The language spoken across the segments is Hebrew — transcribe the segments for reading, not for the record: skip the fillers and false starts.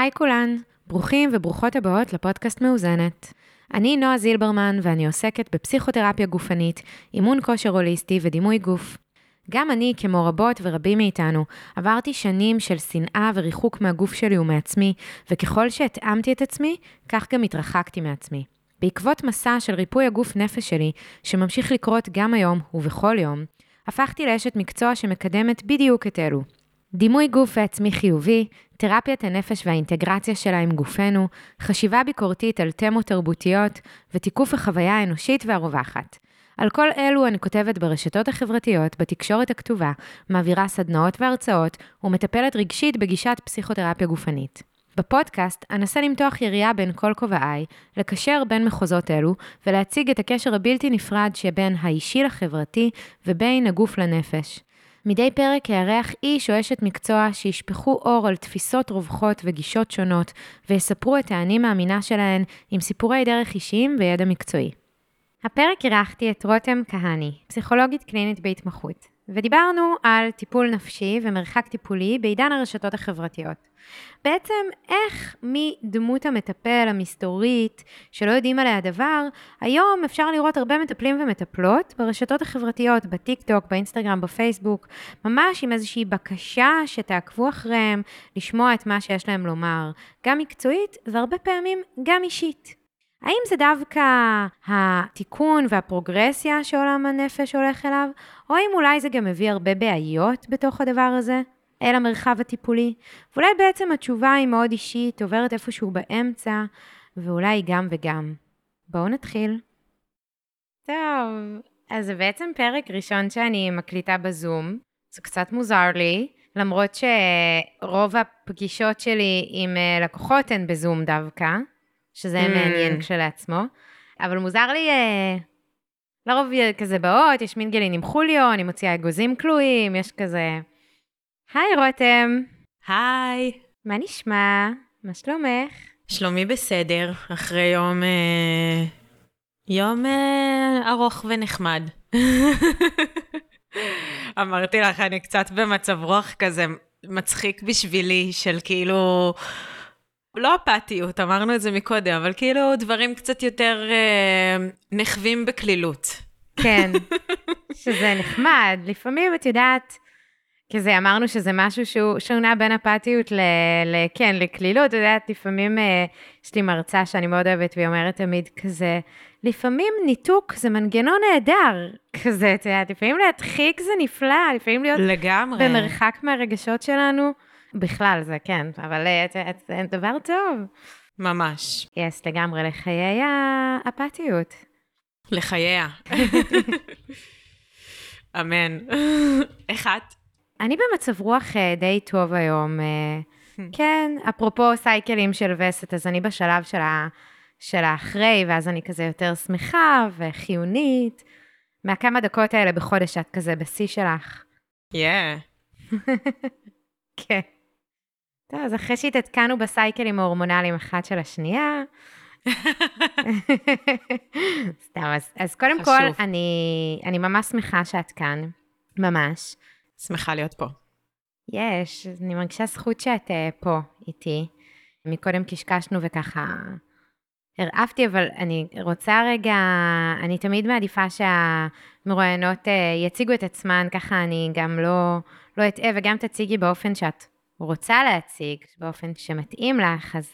היי כולן, ברוכים וברוכות הבאות לפודקאסט מאוזנת. אני נועה זילברמן ואני עוסקת בפסיכותרפיה גופנית, אימון כושר הוליסטי ודימוי גוף. גם אני, כמו רבות ורבים מאיתנו, עברתי שנים של שנאה וריחוק מהגוף שלי ומעצמי, וככל שהתאמתי את עצמי, כך גם התרחקתי מעצמי. בעקבות מסע של ריפוי הגוף נפש שלי, שממשיך לקרות גם היום ובכל יום, הפכתי לאשת מקצוע שמקדמת בדיוק את אלו. דימוי גוף ועצמי חיובי, תרפיית הנפש והאינטגרציה שלה עם גופנו, חשיבה ביקורתית על תמות תרבותיות ותיקוף החוויה האנושית והרווחת. על כל אלו אני כותבת ברשתות החברתיות, בתקשורת הכתובה, מעבירה סדנאות והרצאות ומטפלת רגשית בגישת פסיכותרפיה גופנית. בפודקאסט אנסה למתוח יריעה בין כל כובעיי, לקשר בין מחוזות אלו ולהציג את הקשר הבלתי נפרד שבין האישי לחברתי ובין הגוף לנפש. מדי פרק יארח איש או אשת מקצוע שישפכו אור על תפיסות רווחות וגישות שונות ויספרו את האני מאמינה שלהן עם סיפורי דרך אישיים וידע מקצועי. הפרק אירחתי את רותם כהני, פסיכולוגית קלינית בהתמחות, ודיברנו על טיפול נפשי ומרחק טיפולי בעידן הרשתות החברתיות. בעצם איך מדמות המטפל המסתורית שלא יודעים עליה דבר, היום אפשר לראות הרבה מטפלים ומטפלות ברשתות החברתיות, בטיק טוק, באינסטגרם, בפייסבוק, ממש עם איזושהי בקשה שתעקבו אחריהם, לשמוע את מה שיש להם לומר, גם מקצועית והרבה פעמים גם אישית. האם זה דווקא התיקון והפרוגרסיה שעולם הנפש הולך אליו, או אם אולי זה גם מביא הרבה בעיות בתוך הדבר הזה, אל המרחב הטיפולי? ואולי בעצם התשובה היא מאוד אישית, עוברת איפשהו באמצע, ואולי גם וגם. בואו נתחיל. טוב, אז זה בעצם פרק ראשון שאני מקליטה בזום, זה קצת מוזר לי, למרות שרוב הפגישות שלי עם לקוחות הן בזום דווקא, שזה מעניין כשלעצמו, אבל מוזר לי, לרוב כזה באות, יש מין גלין עם חוליו, אני מוציאה אגוזים כלואים, יש כזה, היי רותם. היי. מה נשמע? מה שלומך? שלומי בסדר, אחרי יום ארוך ונחמד. אמרתי לך, אני קצת במצב רוח כזה מצחיק בשבילי, של כאילו... לא אפתיות, אמרנו את זה מקודם, אבל כאילו דברים קצת יותר נחווים בכלילות. כן, שזה נחמד. לפעמים את יודעת, כזה אמרנו שזה משהו שהוא שונה בין אפתיות לכלילות. את יודעת, לפעמים יש לי מרצה שאני מאוד אוהבת והיא אומרת תמיד כזה, לפעמים ניתוק זה מנגנון נהדר, כזה, את יודעת, לפעמים להדחיק זה נפלא, לפעמים להיות לגמרי. במרחק מהרגשות שלנו. בכלל זה, כן, אבל זה דבר טוב. ממש. יש לגמרי לחיי האפתיות. לחייה. אמן. איך את? אני במצב רוח די טוב היום. כן, אפרופו סייקלים של וסת, אז אני בשלב של האחרי, ואז אני כזה יותר שמחה וחיונית. מהכמה דקות האלה בחודש את כזה בשיא שלך. כן. טוב, אז אחרי שהתעדכנו בסייקלים ההורמונליים אחת של השנייה, סתם, אז קודם כל, אני ממש שמחה שאת כאן, ממש. שמחה להיות פה. יש, אני מרגישה זכות שאת פה איתי. מקודם קשקשנו וככה הרעפתי, אבל אני רוצה רגע, אני תמיד מעדיפה שהמרואיינות יציגו את עצמן, ככה אני גם לא אטעה, וגם תציגי באופן שאת רוצה להציג, באופן שמתאים לך, אז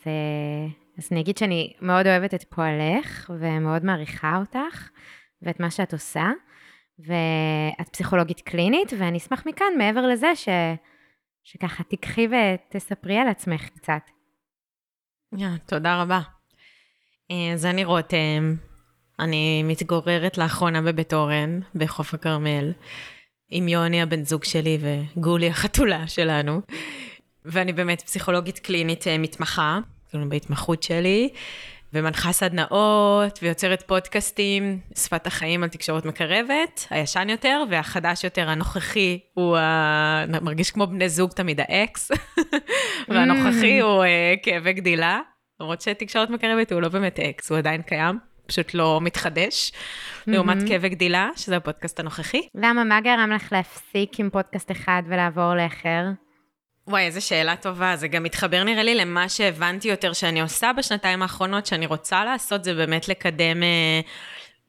אני אגיד שאני מאוד אוהבת את פועלך, ומאוד מעריכה אותך, ואת מה שאת עושה, ואת פסיכולוגית קלינית, ואני אשמח מכאן מעבר לזה, שככה תיקחי ותספרי על עצמך קצת. תודה רבה. אז אני רותם, אני מתגוררת לאחרונה בבית אורן, בחוף הכרמל, עם יוני הבן זוג שלי וגולי החתולה שלנו, ואני באמת פסיכולוגית קלינית מתמחה, כאילו בהתמחות שלי, ומנחה סדנאות ויוצרת פודקאסטים, שפת החיים על תקשורת מקרבת, הישן יותר והחדש יותר, הנוכחי הוא, מרגיש כמו בני זוג תמיד האקס, והנוכחי הוא כאבי גדילה, למרות שתקשורת מקרבת הוא לא באמת אקס, הוא עדיין קיים. פשוט לא מתחדש, לעומת כאבי גדילה, שזה הפודקאסט הנוכחי. למה, מה גרם לך להפסיק עם פודקאסט אחד ולעבור לאחר? וואי, איזו שאלה טובה. זה גם מתחבר נראה לי למה שהבנתי יותר שאני עושה בשנתיים האחרונות, שאני רוצה לעשות, זה באמת לקדם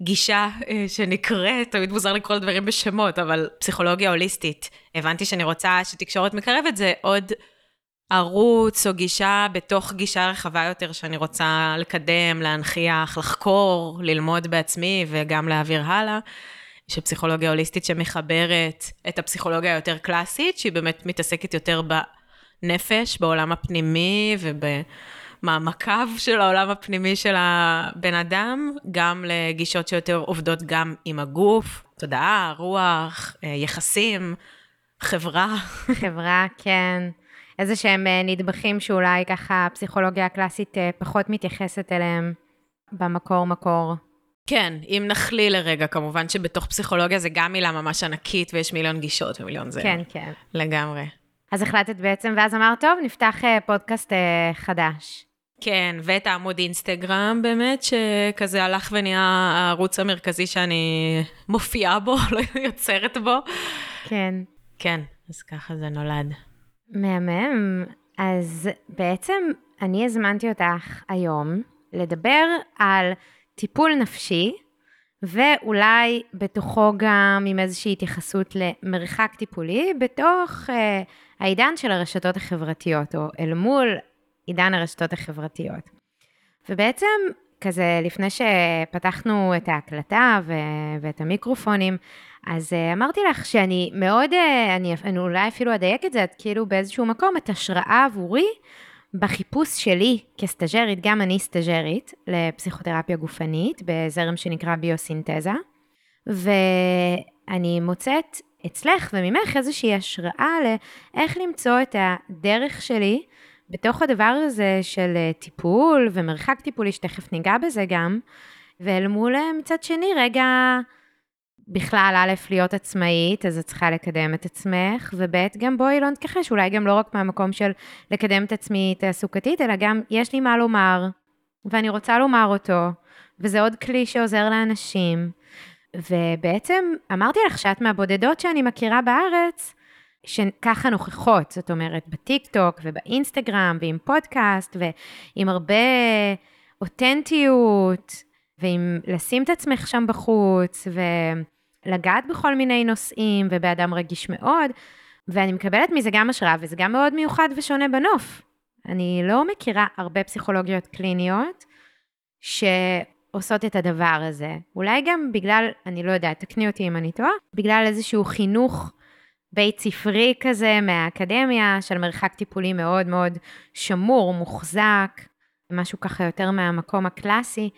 גישה שנקראת, תמיד מוזר לקרוא לדברים בשמות, אבל פסיכולוגיה הוליסטית. הבנתי שאני רוצה שתקשורת מקרבת, זה עוד ערוץ או גישה בתוך גישה רחבה יותר, שאני רוצה לקדם, להנחיח, לחקור, ללמוד בעצמי וגם להעביר הלאה. שפסיכולוגיה הוליסטית שמחברת את הפסיכולוגיה היותר קלאסית, שהיא באמת מתעסקת יותר בנפש, בעולם הפנימי ובמעמקיו של העולם הפנימי של הבן אדם, גם לגישות שיותר עובדות גם עם הגוף, תודעה, רוח, יחסים, חברה. חברה, כן. איזה שהם נדבכים שאולי ככה הפסיכולוגיה הקלאסית פחות מתייחסת אליהם במקור. כן, אם נחלי לרגע, כמובן שבתוך פסיכולוגיה זה גם מילה ממש ענקית, ויש מיליון גישות ומיליון זה. כן, כן. לגמרי. אז החלטת בעצם, ואז אמרת, טוב, נפתח פודקאסט חדש. כן, ואת העמוד אינסטגרם באמת, שכזה הלך ונהיה הערוץ המרכזי שאני מופיעה בו, לא יוצרת בו. כן. כן, אז ככה זה נולד. מהמם. אז בעצם אני הזמנתי אותך היום לדבר על טיפול נפשי, ואולי בתוכו גם עם איזושהי התייחסות למרחק טיפולי, בתוך העידן של הרשתות החברתיות, או אל מול עידן הרשתות החברתיות. ובעצם, כזה לפני שפתחנו את ההקלטה ואת המיקרופונים, אז אמרתי לך שאני מאוד, אני אולי אפילו אדייק את זה, את כאילו באיזשהו מקום, את השראה עבורי, בחיפוש שלי כסטאג'רית, גם אני סטאג'רית לפסיכותרפיה גופנית, בזרם שנקרא ביוסינתזה, ואני מוצאת אצלך וממך איזושהי השראה לאיך למצוא את הדרך שלי בתוך הדבר הזה של טיפול ומרחק טיפולי, שתכף ניגע בזה גם, ואל מול מצד שני רגע בכלל א' להיות עצמאית, אז את צריכה לקדם את עצמך, וב' גם בואי לא נתכחש, אולי גם לא רק מהמקום של לקדם את עצמי תעסוקתית, אלא גם יש לי מה לומר, ואני רוצה לומר אותו, וזה עוד כלי שעוזר לאנשים, ובעצם אמרתי לך שאת מהבודדות שאני מכירה בארץ, שככה נוכחות, זאת אומרת בטיק טוק ובאינסטגרם ועם פודקאסט, ועם הרבה אותנטיות, ועם לשים את עצמך שם בחוץ, ולגעת בכל מיני נושאים, ובאדם רגיש מאוד, ואני מקבלת מזה גם השראה, וזה גם מאוד מיוחד ושונה בנוף. אני לא מכירה הרבה פסיכולוגיות קליניות, שעושות את הדבר הזה. אולי גם בגלל, אני לא יודעת, תקני אותי אם אני טועה, בגלל איזשהו חינוך בית ספרי כזה, מהאקדמיה, של מרחק טיפולי מאוד מאוד שמור, מוחזק, משהו ככה יותר מהמקום הקלאסי,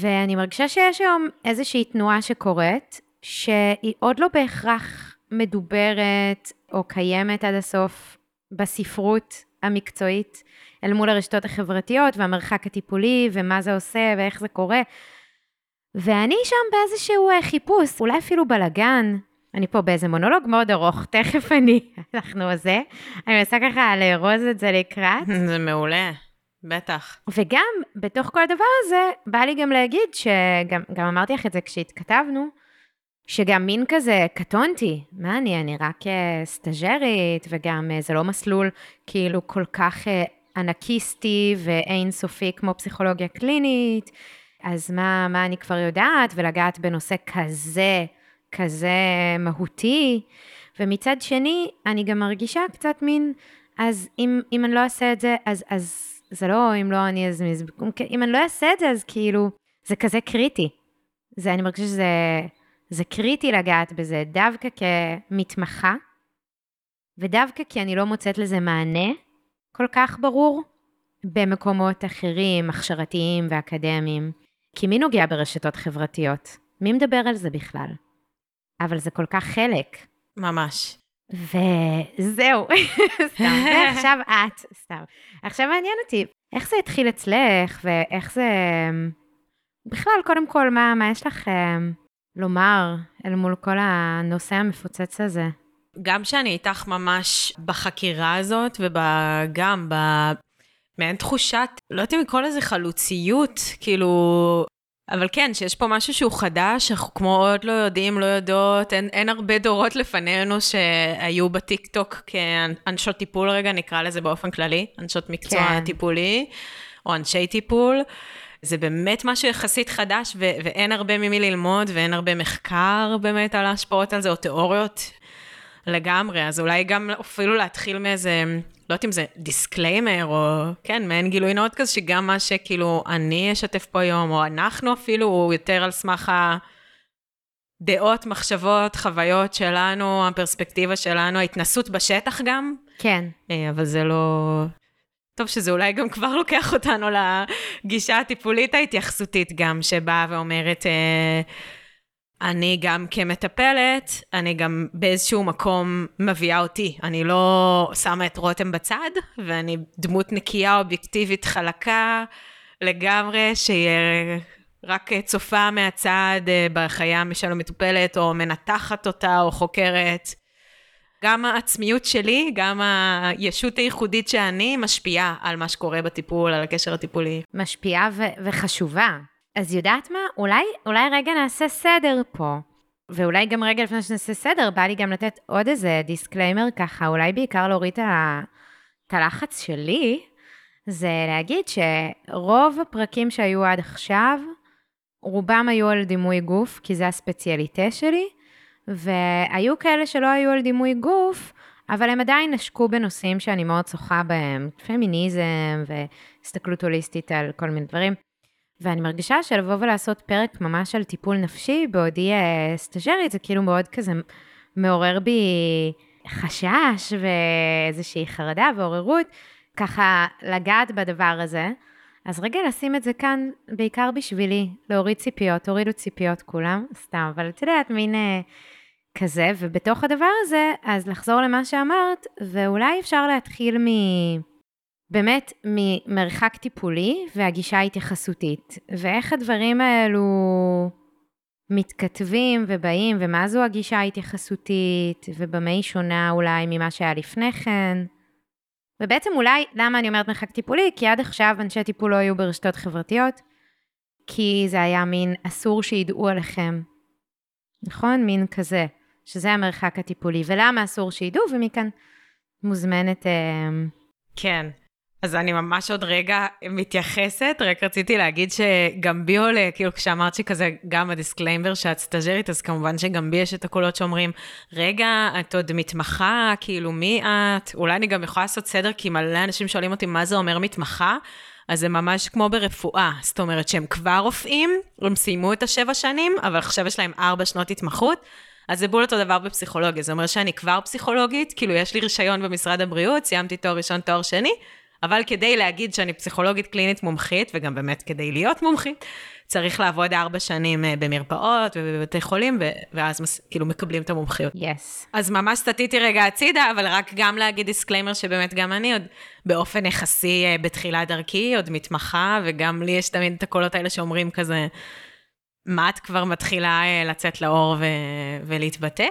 ואני מרגישה שיש היום איזושהי תנועה שקורית, שהיא עוד לא בהכרח מדוברת או קיימת עד הסוף בספרות המקצועית, אל מול הרשתות החברתיות והמרחק הטיפולי ומה זה עושה ואיך זה קורה. ואני שם באיזשהו חיפוש, אולי אפילו בלגן. אני פה באיזה מונולוג מאוד ארוך, תכף אנחנו עושה. אני מנסה ככה להרוז את זה לקראת. זה מעולה. בטח. וגם, בתוך כל הדבר הזה, בא לי גם להגיד, שגם אמרתי לך את זה כשהתכתבנו, שגם מין כזה קטונתי, מה אני רק סטאג'רית, וגם זה לא מסלול כאילו כל כך ענקיסטי ואין סופי כמו פסיכולוגיה קלינית, אז מה אני כבר יודעת, ולגעת בנושא כזה מהותי, ומצד שני, אני גם מרגישה קצת מין, אז אם אני לא אעשה את זה, אז זה לא, אם אני לא אעשה את זה, אז כאילו, זה כזה קריטי. אני מרגישה שזה קריטי לגעת בזה, דווקא כמתמחה, ודווקא כי אני לא מוצאת לזה מענה, כל כך ברור, במקומות אחרים, הכשרתיים ואקדמיים. כי מי נוגע ברשתות חברתיות? מי מדבר על זה בכלל? אבל זה כל כך חלק. ממש. וזהו, סתם, ועכשיו את, סתם. עכשיו מעניין אותי, איך זה התחיל אצלך, ואיך זה, בכלל, קודם כל, מה יש לך לומר אל מול כל הנושא המפוצץ הזה? גם שאני איתך ממש בחקירה הזאת, וגם במעין תחושת, לא יודעת אם כל איזה חלוציות, כאילו, אבל כן, שיש פה משהו שהוא חדש, אנחנו כמו עוד לא יודעים, לא יודעות, אין הרבה דורות לפנינו שהיו בטיקטוק כאנשות טיפול, רגע נקרא לזה באופן כללי, אנשות מקצוע כן. טיפולי, או אנשי טיפול, זה באמת משהו יחסית חדש, ואין הרבה ממי ללמוד, ואין הרבה מחקר באמת על ההשפעות על זה, או תיאוריות לגמרי, אז אולי גם אפילו להתחיל מאיזה, לא יודעת אם זה דיסקליימר, או כן, מעין גילוי נאות כזה, שגם מה שכאילו אני אשתף פה היום, או אנחנו אפילו, הוא יותר על סמך הדעות, מחשבות, חוויות שלנו, הפרספקטיבה שלנו, ההתנסות בשטח גם. כן. אבל זה לא... טוב שזה אולי גם כבר לוקח אותנו לגישה הטיפולית ההתייחסותית גם, שבאה ואומרת, אני גם כמטפלת, אני גם באיזשהו מקום מביאה אותי. אני לא שמה את רותם בצד, ואני דמות נקייה, אובייקטיבית, חלקה לגמרי, שהיא רק צופה מהצד בחייה של המטופלת, או מנתחת אותה, או חוקרת. גם העצמיות שלי, גם הישות הייחודית שאני, משפיעה על מה שקורה בטיפול, על הקשר הטיפולי. משפיעה וחשובה. אז יודעת מה? אולי רגע נעשה סדר פה, ואולי גם רגע לפני שנעשה סדר, בא לי גם לתת עוד איזה דיסקליימר ככה, אולי בעיקר להוריד את הלחץ שלי, זה להגיד שרוב הפרקים שהיו עד עכשיו, רובם היו על דימוי גוף, כי זה הספציאליטה שלי, והיו כאלה שלא היו על דימוי גוף, אבל הם עדיין נשקו בנושאים שאני מאוד שוחה בהם, פמיניזם והסתכלות הוליסטית על כל מיני דברים. ואני מרגישה שלבוא ולעשות פרק ממש על טיפול נפשי, בעודי סטאג'רית, זה כאילו מאוד כזה מעורר בי חשש ואיזושהי חרדה ועוררות, ככה לגעת בדבר הזה. אז רגע לשים את זה כאן בעיקר בשבילי, להוריד ציפיות, הורידו ציפיות כולם, סתם, אבל אתה יודעת מין כזה, ובתוך הדבר הזה, אז לחזור למה שאמרת, ואולי אפשר להתחיל באמת ממרחק טיפולי והגישה ההתייחסותית, ואיך הדברים האלו מתכתבים ובאים, ומה זו הגישה ההתייחסותית, ובמה היא שונה אולי ממה שהיה לפני כן. ובעצם אולי, למה אני אומרת מרחק טיפולי? כי עד עכשיו אנשי טיפול לא היו ברשתות חברתיות, כי זה היה מין אסור שידעו עליכם. נכון? מין כזה, שזה המרחק הטיפולי. ולמה אסור שידעו? ומכאן מוזמנת... כן, אז אני ממש עוד רגע מתייחסת, רק רציתי להגיד שגם בי עולה, כאילו כשאמרת שכזה גם הדיסקליימבר שאת סטאג'רית, אז כמובן שגם בי יש את הקולות שאומרים, רגע, את עוד מתמחה, כאילו מי את? אולי אני גם יכולה לעשות סדר, כי מלא אנשים שואלים אותי מה זה אומר מתמחה, אז זה ממש כמו ברפואה, זאת אומרת שהם כבר רופאים, הם סיימו את 7 שנים, אבל עכשיו יש להם 4 שנות התמחות, אז זה בול אותו דבר בפסיכולוגיה, זה אומר שאני כבר פסיכולוגית, כאילו יש לי רישיון במשרד הבריאות, סיימתי תואר ראשון, תואר שני, אבל כדי להגיד שאני פסיכולוגית קלינית מומחית, וגם באמת כדי להיות מומחית, צריך לעבוד 4 שנים במרפאות ובבתי חולים, ואז כאילו מקבלים את המומחיות. Yes. אז ממש סתיתי רגע הצידה, אבל רק גם להגיד דיסקליימר, שבאמת גם אני עוד באופן יחסי בתחילת דרכי, עוד מתמחה, וגם לי יש תמיד את הקולות האלה שאומרים כזה, מה את כבר מתחילה לצאת לאור ולהתבטא?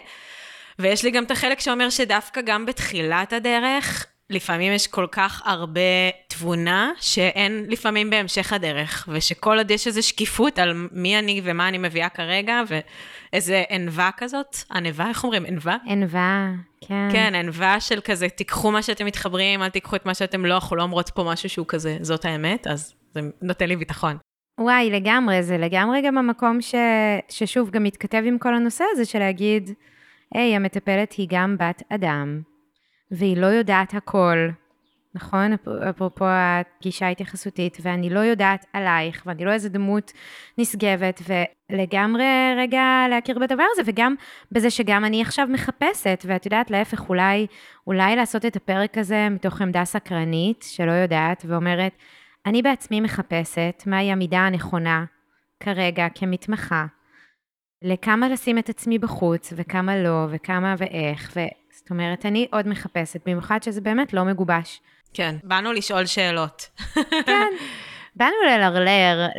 ויש לי גם את החלק שאומר שדווקא גם בתחילת הדרך, לפעמים יש כל כך הרבה תבונה, שאין לפעמים בהמשך הדרך, ושכל עוד יש איזו שקיפות על מי אני ומה אני מביאה כרגע, ואיזה ענווה כזאת, ענווה, איך אומרים? ענווה? ענווה, כן. כן, ענווה של כזה, תיקחו מה שאתם מתחברים, אל תיקחו את מה שאתם לא, אנחנו לא אומרות פה משהו שהוא כזה, זאת האמת, אז זה נותן לי ביטחון. וואי, לגמרי, זה לגמרי גם המקום ששוב גם מתכתב עם כל הנושא הזה, של להגיד, היי, המטפלת היא גם בת אדם, והיא לא יודעת הכל, נכון? אפרופו הגישה ההתייחסותית, ואני לא יודעת עלייך, ואני לא איזה דמות נשגבת, ולגמרי רגע להכיר בדבר הזה, וגם בזה שגם אני עכשיו מחפשת, ואת יודעת להפך, אולי לעשות את הפרק הזה מתוך עמדה סקרנית, שלא יודעת, ואומרת, אני בעצמי מחפשת מהי המידה הנכונה כרגע כמתמחה, לכמה לשים את עצמי בחוץ וכמה לא וכמה ואיך, זאת אומרת אני עוד מחפשת, במיוחד שזה באמת לא מגובש. כן, באנו לשאול שאלות. כן, באנו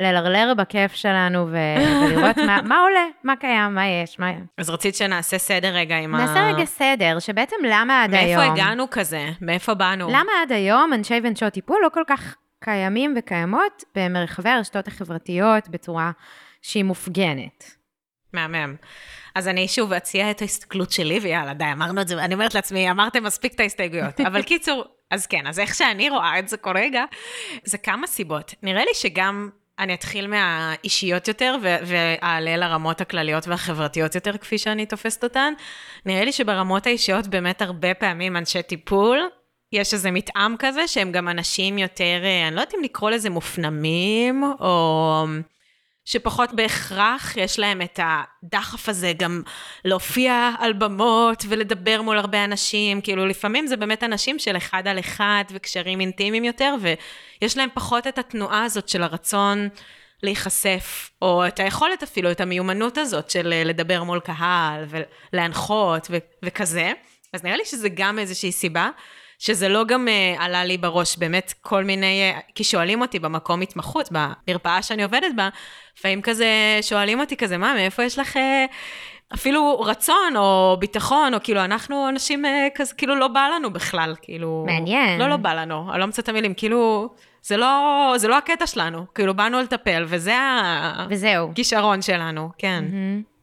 ללרלר בכיף שלנו ולראות מה עולה, מה קיים, מה יש, מה... אז רצית שנעשה סדר רגע עם ה... נעשה רגע סדר, שבעצם למה עד היום... מאיפה הגענו כזה? מאיפה באנו? למה עד היום אנשי ונשות טיפול לא כל כך... קיימים וקיימות במרחבי הרשתות החברתיות בצורה שהיא מופגנת. מהמם. אז אני שוב אציע את ההסתכלות שלי, ויאללה, די, אמרנו את זה, אני אומרת לעצמי, אמרתם מספיק את ההסתייגויות, אבל קיצור, אז כן, אז איך שאני רואה את זה כרגע, זה כמה סיבות. נראה לי שגם אני אתחיל מהאישיות יותר, ועלה לרמות הכלליות והחברתיות יותר, כפי שאני תופסת אותן. נראה לי שברמות האישיות באמת הרבה פעמים אנשי טיפול, יש איזה מתאם כזה, שהם גם אנשים יותר, אני לא יודעת אם לקרוא לזה מופנמים, או שפחות בהכרח יש להם את הדחף הזה גם להופיע על במות ולדבר מול הרבה אנשים, כאילו לפעמים זה באמת אנשים של אחד על אחד וקשרים אינטימיים יותר, ויש להם פחות את התנועה הזאת של הרצון להיחשף, או את היכולת אפילו, את המיומנות הזאת של לדבר מול קהל ולהנחות וכזה, אז נראה לי שזה גם איזושהי סיבה, שזה לא גם עלה לי בראש באמת כל מיני, כי שואלים אותי במקום התמחות, במרפאה שאני עובדת בה, לפעמים כזה שואלים אותי כזה, מה, מאיפה יש לך אפילו רצון או ביטחון, או כאילו אנחנו אנשים כזה, כאילו לא בא לנו בכלל, כאילו... מעניין. לא בא לנו, אני לא מצאת המילים, כאילו זה לא הקטע שלנו, כאילו באנו לטפל, וזה הכישרון שלנו, כן.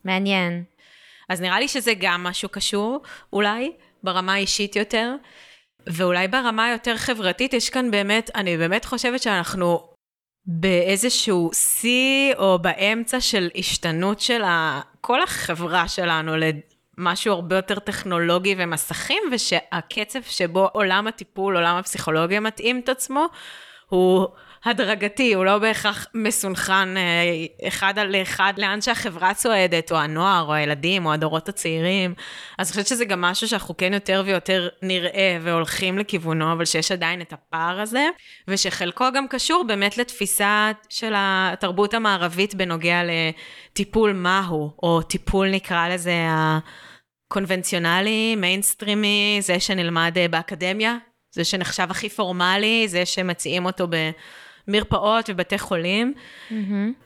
מעניין. אז נראה לי שזה גם משהו קשור, אולי, ברמה האישית יותר, ואולי ברמה יותר חברתית, יש כאן באמת, אני באמת חושבת שאנחנו באיזשהו שיא, או באמצע של השתנות של כל החברה שלנו, למשהו הרבה יותר טכנולוגי ומסכים, ושהקצב שבו עולם הטיפול, עולם הפסיכולוגיה מתאים את עצמו, הוא הדרגתי, הוא לא בהכרח מסונכן אחד על אחד, לאן שהחברה צועדת, או הנוער, או הילדים, או הדורות הצעירים. אז אני חושבת שזה גם משהו שאנחנו כן יותר ויותר נראה, והולכים לכיוונו, אבל שיש עדיין את הפער הזה, ושחלקו גם קשור באמת לתפיסה של התרבות המערבית, בנוגע לטיפול מהו, או טיפול נקרא לזה הקונבנציונלי, מיינסטרימי, זה שנלמד באקדמיה, זה שנחשב הכי פורמלי, זה שמציעים אותו במרפאות ובתי חולים.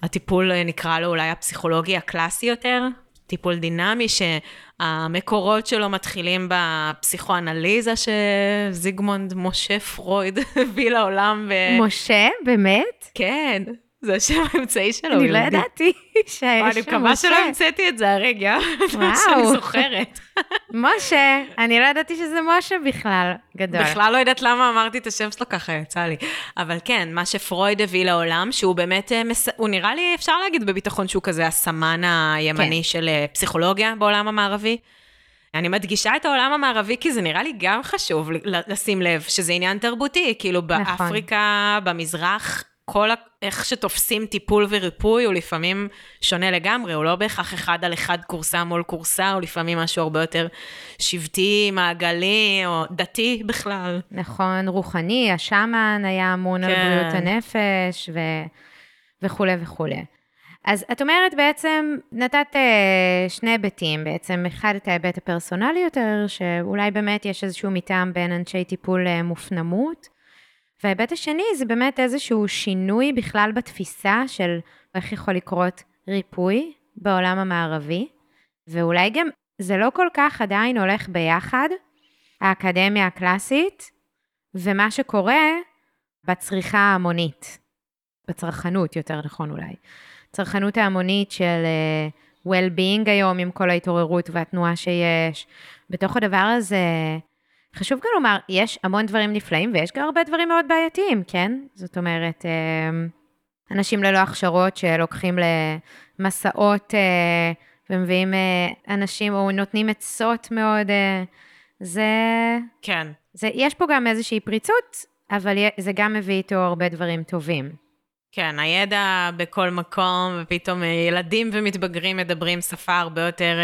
הטיפול נקרא לו אולי הפסיכולוגי הקלאסי יותר, טיפול דינמי שהמקורות שלו מתחילים בפסיכואנליזה שזיגמונד משה פרויד הביא לעולם. משה? באמת? כן. זה השם האמצעי שלו. אני לא ידעתי שיש שם משה. אני מקווה שלא המצאתי את זה הרגע. וואו. שאני זוכרת. משה, אני לא ידעתי שזה משה בכלל. גדול. בכלל לא יודעת למה אמרתי את השם שלו ככה, יצא לי. אבל כן, מה שפרויד הביא לעולם, שהוא באמת, הוא נראה לי, אפשר להגיד בביטחון שהוא כזה הסמן הימני של פסיכולוגיה בעולם המערבי. אני מדגישה את העולם המערבי, כי זה נראה לי גם חשוב לשים לב, שזה עניין תרבותי, כאילו באפריקה, במזרח, כל איך שתופסים טיפול וריפוי, הוא לפעמים שונה לגמרי, הוא לא בהכרח אחד על אחד קורסה מול קורסה, הוא לפעמים משהו הרבה יותר שבטי, מעגלי, או דתי בכלל. נכון, רוחני, השמן היה אמון על בריאות הנפש, וכו' וכו'. אז את אומרת בעצם, נתת שני היבטים, בעצם אחד את ההיבט הפרסונלי יותר, שאולי באמת יש איזשהו מתאם בין אנשי טיפול מופנמות, וההיבט השני זה באמת איזשהו שינוי בכלל בתפיסה של איך יכול לקרות ריפוי בעולם המערבי, ואולי גם זה לא כל כך עדיין הולך ביחד, האקדמיה הקלאסית, ומה שקורה בצריכה ההמונית, בצרכנות יותר נכון אולי, הצרכנות ההמונית של well-being היום עם כל ההתעוררות והתנועה שיש, בתוך הדבר הזה, חשוב גם לומר, יש המון דברים נפלאים, ויש גם הרבה דברים מאוד בעייתיים, כן? זאת אומרת, אנשים ללא הכשרות שלוקחים למסעות, ומביאים אנשים, או נותנים עצות מאוד, זה... כן. זה, יש פה גם איזושהי פריצות, אבל זה גם מביא איתו הרבה דברים טובים. כן, הידע בכל מקום, ופתאום ילדים ומתבגרים מדברים שפה הרבה יותר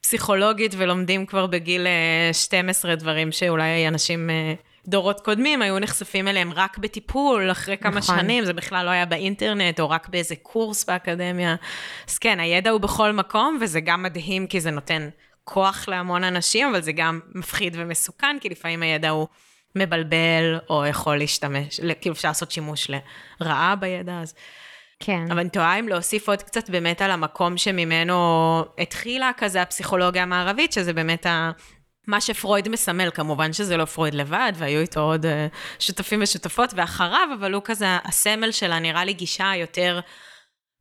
פסיכולוגית, ולומדים כבר בגיל 12 דברים שאולי אנשים דורות קודמים היו נחשפים אליהם רק בטיפול, אחרי כמה שנים, זה בכלל לא היה באינטרנט, או רק באיזה קורס באקדמיה. אז כן, הידע הוא בכל מקום, וזה גם מדהים, כי זה נותן כוח להמון אנשים, אבל זה גם מפחיד ומסוכן, כי לפעמים הידע הוא... מבלבל, או יכול להשתמש, כאילו אפשר לעשות שימוש לרעה בידע, אז... כן. אבל אני טועה אם להוסיף עוד קצת באמת על המקום שממנו התחילה כזה הפסיכולוגיה המערבית, שזה באמת מה שפרויד מסמל, כמובן שזה לא פרויד לבד, והיו איתו עוד שותפים ושותפות, ואחריו, אבל הוא כזה הסמל שלה נראה לי גישה יותר...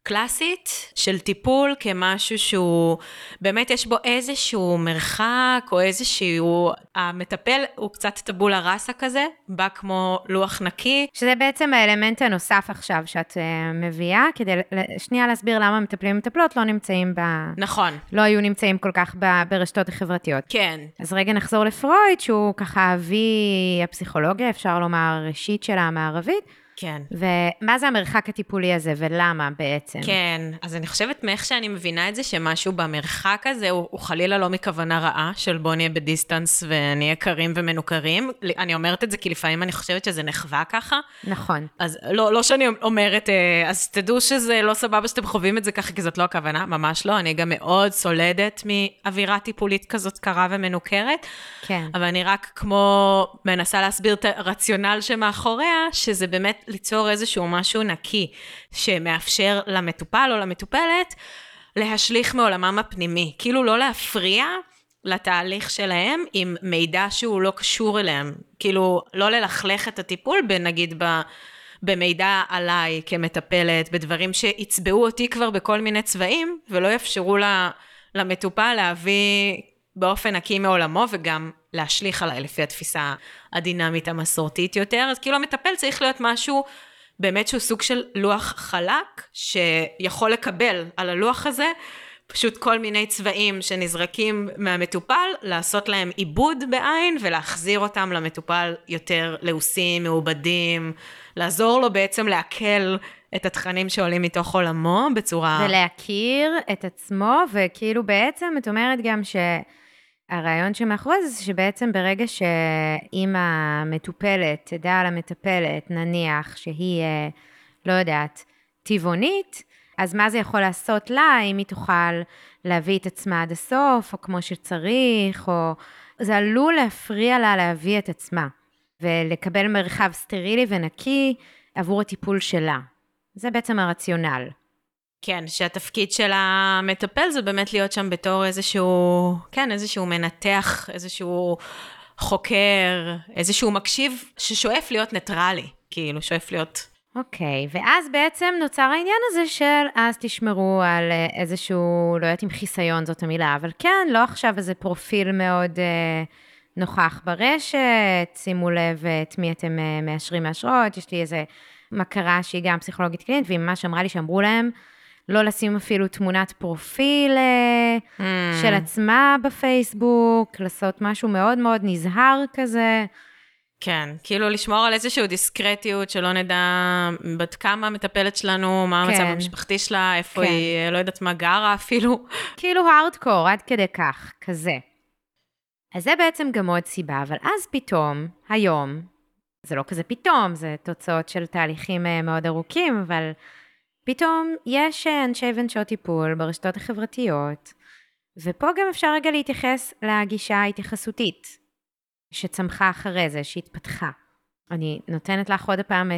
קלאסית של טיפול כמשהו שהוא באמת יש בו איזשהו מרחק או איזשהו, המטפל הוא קצת טבולה ראסה כזה, בא כמו לוח נקי. שזה בעצם האלמנט הנוסף עכשיו שאת מביאה, כדי שנייה להסביר למה מטפלים ומטפלות לא נמצאים ב... נכון. לא היו נמצאים כל כך ברשתות החברתיות. כן. אז רגע נחזור לפרויד שהוא ככה אבי הפסיכולוגיה, אפשר לומר ראשית שלה המערבית, כן. ומה זה המרחק הטיפולי הזה, ולמה בעצם? כן, אז אני חושבת מאיך שאני מבינה את זה, שמשהו במרחק הזה, הוא חלילה לא מכוונה רעה, של בוא נהיה בדיסטנס, ונהיה קרים ומנוכרים, אני אומרת את זה, כי לפעמים אני חושבת שזה נחווה ככה. נכון. אז לא שאני אומרת, אז תדעו שזה לא סבבה, שאתם חווים את זה ככה, כי זאת לא הכוונה, ממש לא, אני גם מאוד סולדת, מאווירה טיפולית כזאת קרה ומנוכרת, כן. אבל אני רק כמו מנסה להסביר את הרציונל שמאחוריה, שזה באמת ליצור איזשהו משהו נקי שמאפשר למטופל או למטופלת להשליך מעולמם הפנימי, כאילו לא להפריע לתהליך שלהם עם מידע שהוא לא קשור אליהם, כאילו לא ללכלך את הטיפול בנגיד במידע עליי כמטפלת, בדברים שיצבעו אותי כבר בכל מיני צבעים ולא יאפשרו למטופל להביא באופן נקי מעולמו וגם להשליך עליי לפי התפיסה הדינמית המסורתית יותר. אז כאילו המטפל צריך להיות משהו באמת שהוא סוג של לוח חלק שיכול לקבל על הלוח הזה פשוט כל מיני צבעים שנזרקים מהמטופל, לעשות להם עיבוד בעין ולהחזיר אותם למטופל יותר לאוסים, מעובדים, לעזור לו בעצם להקל את התכנים שעולים מתוך עולמו בצורה... ולהכיר את עצמו, וכאילו בעצם את אומרת גם שהרעיון שמאחורי זה, זה שבעצם ברגע שאם המטופלת תדע על המטפלת, נניח שהיא, לא יודעת, טבעונית, אז מה זה יכול לעשות לה, אם היא תוכל להביא את עצמה עד הסוף, או כמו שצריך, או... זה עלול להפריע לה להביא את עצמה, ולקבל מרחב סטרילי ונקי עבור הטיפול שלה. זה בעצם הרציונל. כן, שהתפקיד של המטפל זה באמת להיות שם בתור איזשהו, כן, איזשהו מנתח, איזשהו חוקר, איזשהו מקשיב ששואף להיות ניטרלי, כאילו שואף להיות... אוקיי, ואז בעצם נוצר העניין הזה של אז תשמרו על איזשהו, לא יודעת אם חיסיון זאת המילה, אבל כן, לא עכשיו איזה פרופיל מאוד נוכח ברשת, שימו לב את מי אתם מאשרים מאשרות, יש לי איזה... מכרה שהיא גם פסיכולוגית קלינית, והיא ממש אמרה לי שאמרו להם, לא לשים אפילו תמונת פרופיל של עצמה בפייסבוק, לעשות משהו מאוד מאוד נזהר כזה. כן, כאילו לשמור על איזשהו דיסקרטיות, שלא נדע בת כמה המטפלת שלנו, מה המצב המשפחתי שלה, איפה היא, לא יודעת מה גרה אפילו. כאילו הארדקור, עד כדי כך, כזה. אז זה בעצם גם עוד סיבה, אבל אז פתאום, היום, זה לא כזה פתאום, זה תוצאות של תהליכים מאוד ארוכים, אבל פתאום יש אנשי ונשות טיפול ברשתות החברתיות, ופה גם אפשר רגע להתייחס לגישה ההתייחסותית, שצמחה אחרי זה, שהתפתחה. אני נותנת לך עוד הפעם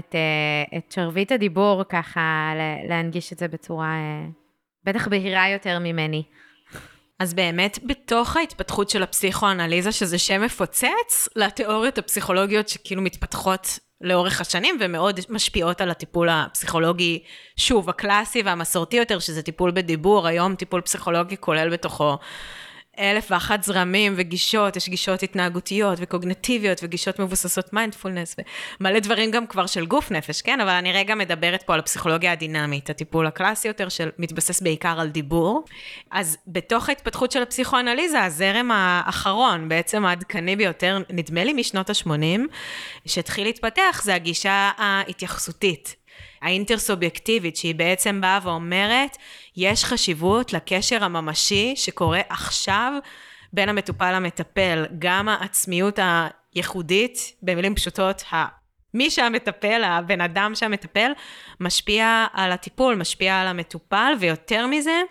את שרבית הדיבור, ככה להנגיש את זה בצורה בטח בהירה יותר ממני. אז באמת בתוך ההתפתחות של הפסיכואנליזה, שזה שם מפוצץ לתיאוריות הפסיכולוגיות שכאילו מתפתחות לאורך השנים, ומאוד משפיעות על הטיפול הפסיכולוגי, שוב, הקלאסי והמסורתי יותר, שזה טיפול בדיבור, היום טיפול פסיכולוגי כולל בתוכו 1,001 זרמים וגישות, יש גישות התנהגותיות וקוגניטיביות, וגישות מבוססות מיינדפולנס, ומלא דברים גם כבר של גוף נפש, כן? אבל אני רגע מדברת פה על הפסיכולוגיה הדינמית, הטיפול הקלאסי יותר, שמתבסס בעיקר על דיבור. אז בתוך ההתפתחות של הפסיכואנליזה, הזרם האחרון, בעצם העדכני ביותר, נדמה לי משנות ה-80, שהתחיל להתפתח, זה הגישה ההתייחסותית. האינטרסובייקטיבית, שהיא בעצם באה ואומרת, יש חשיבות לקשר הממשי שקורה עכשיו בין המטופל למטפל, גם העצמיות הייחודית, במילים פשוטות, מי שהמטפל, הבן אדם שהמטפל, משפיע על הטיפול, משפיע על המטופל, ויותר מזה,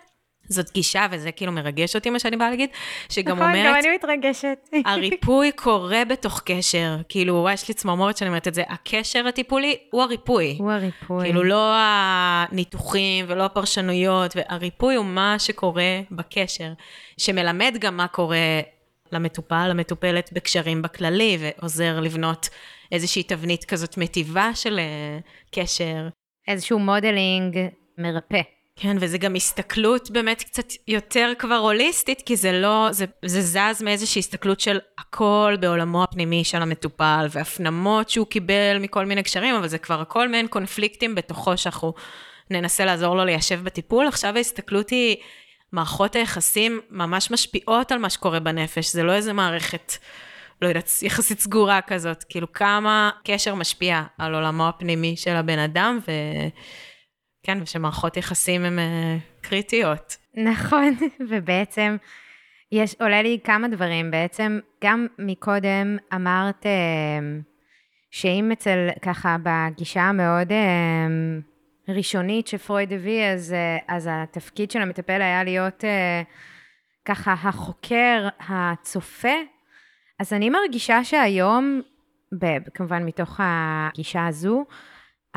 זאת גישה, וזה כאילו מרגש אותי מה שאני באה להגיד, שגם אומרת... נכון, גם אני מתרגשת. הריפוי קורה בתוך קשר, כאילו, יש לי צמרמורת שאני אומרת את זה, הקשר הטיפולי הוא הריפוי. הוא הריפוי. כאילו, לא הניתוחים ולא הפרשנויות, והריפוי הוא מה שקורה בקשר, שמלמד גם מה קורה למטופל, למטופלת בקשרים בכללי, ועוזר לבנות איזושהי תבנית כזאת מטיבה של קשר. איזשהו מודלינג מרפא. כן, וזה גם הסתכלות באמת קצת יותר כבר הוליסטית, כי זה לא, זה זז מאיזושהי הסתכלות של הכל בעולמו הפנימי של המטופל, והפנמות שהוא קיבל מכל מיני קשרים, אבל זה כבר הכל מעין קונפליקטים בתוכו שאנחנו ננסה לעזור לו ליישב בטיפול. עכשיו ההסתכלות היא, מערכות היחסים ממש משפיעות על מה שקורה בנפש, זה לא איזה מערכת, לא יודעת, יחסית סגורה כזאת, כאילו כמה קשר משפיע על עולמו הפנימי של הבן אדם, ו... כן, ושמערכות יחסים הן קריטיות. נכון, ובעצם יש, עולה לי כמה דברים, בעצם גם מקודם אמרת שאם אצל ככה בגישה המאוד ראשונית שפרויד הביא, אז התפקיד של המטפל היה להיות ככה החוקר, הצופה, אז אני מרגישה שהיום, כמובן מתוך הגישה הזו,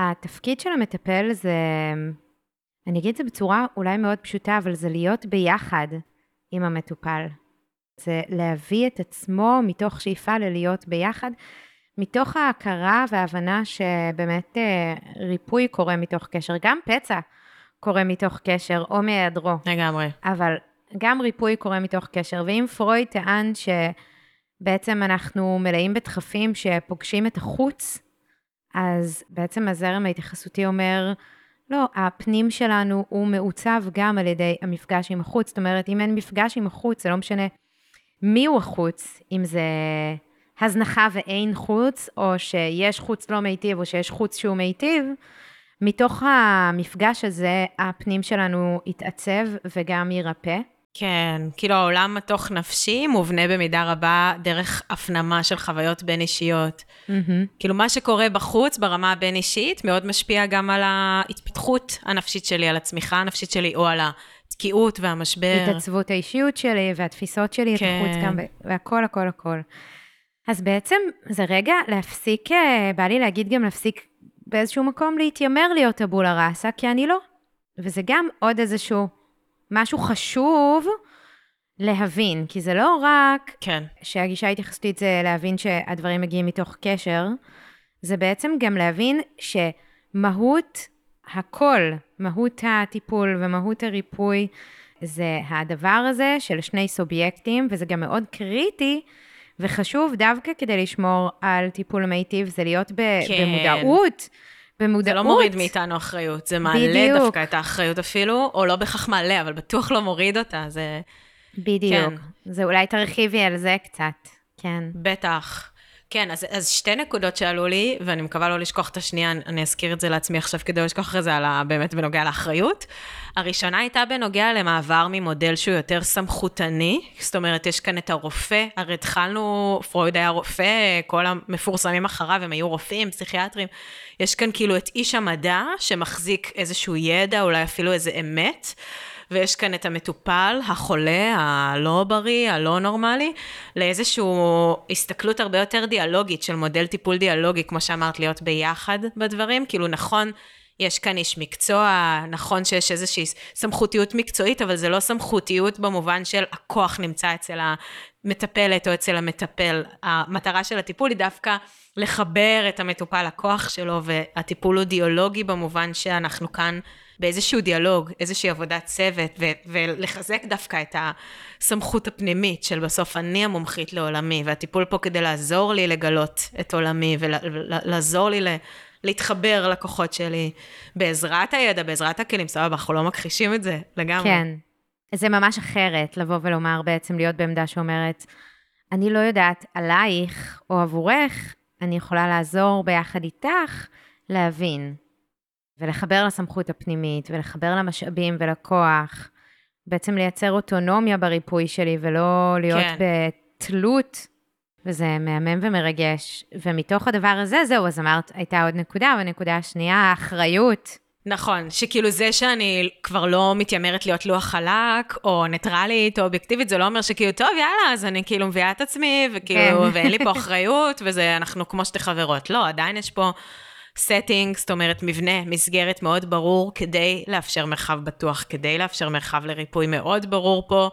התפקיד של המטפל זה, אני אגיד את זה בצורה אולי מאוד פשוטה, אבל זה להיות ביחד עם המטופל. זה להביא את עצמו מתוך שאיפה ללהיות ביחד, מתוך ההכרה וההבנה שבאמת ריפוי קורה מתוך קשר. גם פצע קורה מתוך קשר, או מהיעדרו. לגמרי. אבל גם ריפוי קורה מתוך קשר. ואם פרויד טען שבעצם אנחנו מלאים בדחפים שפוגשים את החוץ, אז בעצם הזרם ההתייחסותי אומר, לא, הפנים שלנו הוא מעוצב גם על ידי המפגש עם החוץ, זאת אומרת, אם אין מפגש עם החוץ, זה לא משנה מי הוא החוץ, אם זה הזנחה ואין חוץ, או שיש חוץ לא מיטיב, או שיש חוץ שהוא מיטיב, מתוך המפגש הזה, הפנים שלנו יתעצב וגם יירפא. כן, כאילו העולם התוך נפשי מובנה במידה רבה דרך הפנמה של חוויות בין אישיות. כאילו מה שקורה בחוץ ברמה הבין אישית מאוד משפיע גם על ההתפתחות הנפשית שלי, על הצמיחה הנפשית שלי או על התקיעות והמשבר. התעצבות האישיות שלי והתפיסות שלי, את החוץ גם, והכל, הכל, הכל. אז בעצם זה רגע להפסיק, בא לי להגיד גם להפסיק באיזשהו מקום להתיימר להיות טבולה ראסה, כי אני לא. וזה גם עוד איזשהו... משהו חשוב להבין, כי זה לא רק כן. שהגישה התייחסותית זה להבין שהדברים מגיעים מתוך קשר, זה בעצם גם להבין שמהות הכל, מהות הטיפול ומהות הריפוי, זה הדבר הזה של שני סובייקטים, וזה גם מאוד קריטי וחשוב דווקא כדי לשמור על טיפול מיטיב, זה להיות במודעות. במודעות. זה לא מוריד מאיתנו אחריות, זה מעלה בדיוק. דווקא את האחריות אפילו, או לא בכך מעלה, אבל בטוח לא מוריד אותה, זה... בדיוק, כן. זה אולי תרחיבי על זה קצת, כן. בטח, כן, אז שתי נקודות שעלו לי, ואני מקווה לא לשכוח את השנייה, אני אזכיר את זה לעצמי עכשיו כדי לשכוח אחרי זה, באמת בנוגע לאחריות. הראשונה הייתה בנוגע למעבר ממודל שהוא יותר סמכותני, זאת אומרת, יש כאן את הרופא, הרי התחלנו, פרויד היה רופא, כל המפורסמים אחריו, הם היו רופאים, פסיכיאטרים, יש כאן כאילו את איש המדע, שמחזיק איזשהו ידע, אולי אפילו איזה אמת, ויש כאן את המטופל, החולה, הלא בריא, הלא נורמלי, לאיזושהי הסתכלות הרבה יותר דיאלוגית, של מודל טיפול דיאלוגי, כמו שאמרת, להיות ביחד בדברים, כאילו נכון, יש כאן איש מקצוע, נכון שיש איזושהי סמכותיות מקצועית, אבל זה לא סמכותיות במובן של הכוח נמצא אצל המטפלת או אצל המטפל. המטרה של הטיפול היא דווקא לחבר את המטופל לכוח שלו, והטיפול הוא דיאלוגי במובן שאנחנו כאן באיזשהו דיאלוג, איזושהי עבודת צוות, ולחזק דווקא את הסמכות הפנימית של בסוף אני המומחית לעולמי, והטיפול פה כדי לעזור לי לגלות את עולמי, ולעזור לי להתחבר לכוחות שלי, בעזרת הידע, בעזרת הכלים, סבבה, אנחנו לא מכחישים את זה לגמרי. כן, זה ממש אחרת, לבוא ולומר בעצם להיות בעמדה שאומרת, אני לא יודעת עלייך או עבורך, אני יכולה לעזור ביחד איתך להבין. ולחבר לסמכות הפנימית, ולחבר למשאבים ולכוח, בעצם לייצר אוטונומיה בריפוי שלי, ולא להיות בתלות, וזה מהמם ומרגש, ומתוך הדבר הזה, זהו, אז אמרת, הייתה עוד נקודה, והנקודה השנייה, האחריות. נכון, שכאילו זה שאני כבר לא מתיימרת להיות לוח חלק, או ניטרלית, או אובייקטיבית, זה לא אומר שכאילו, טוב, יאללה, אז אני כאילו מביאה את עצמי, וכאילו, ואין לי פה אחריות, וזה, אנחנו כמו שתי חברות. לא, עדיין יש פה setting, זאת אומרת, מבנה, מסגרת מאוד ברור, כדי לאפשר מרחב בטוח, כדי לאפשר מרחב לריפוי מאוד ברור פה,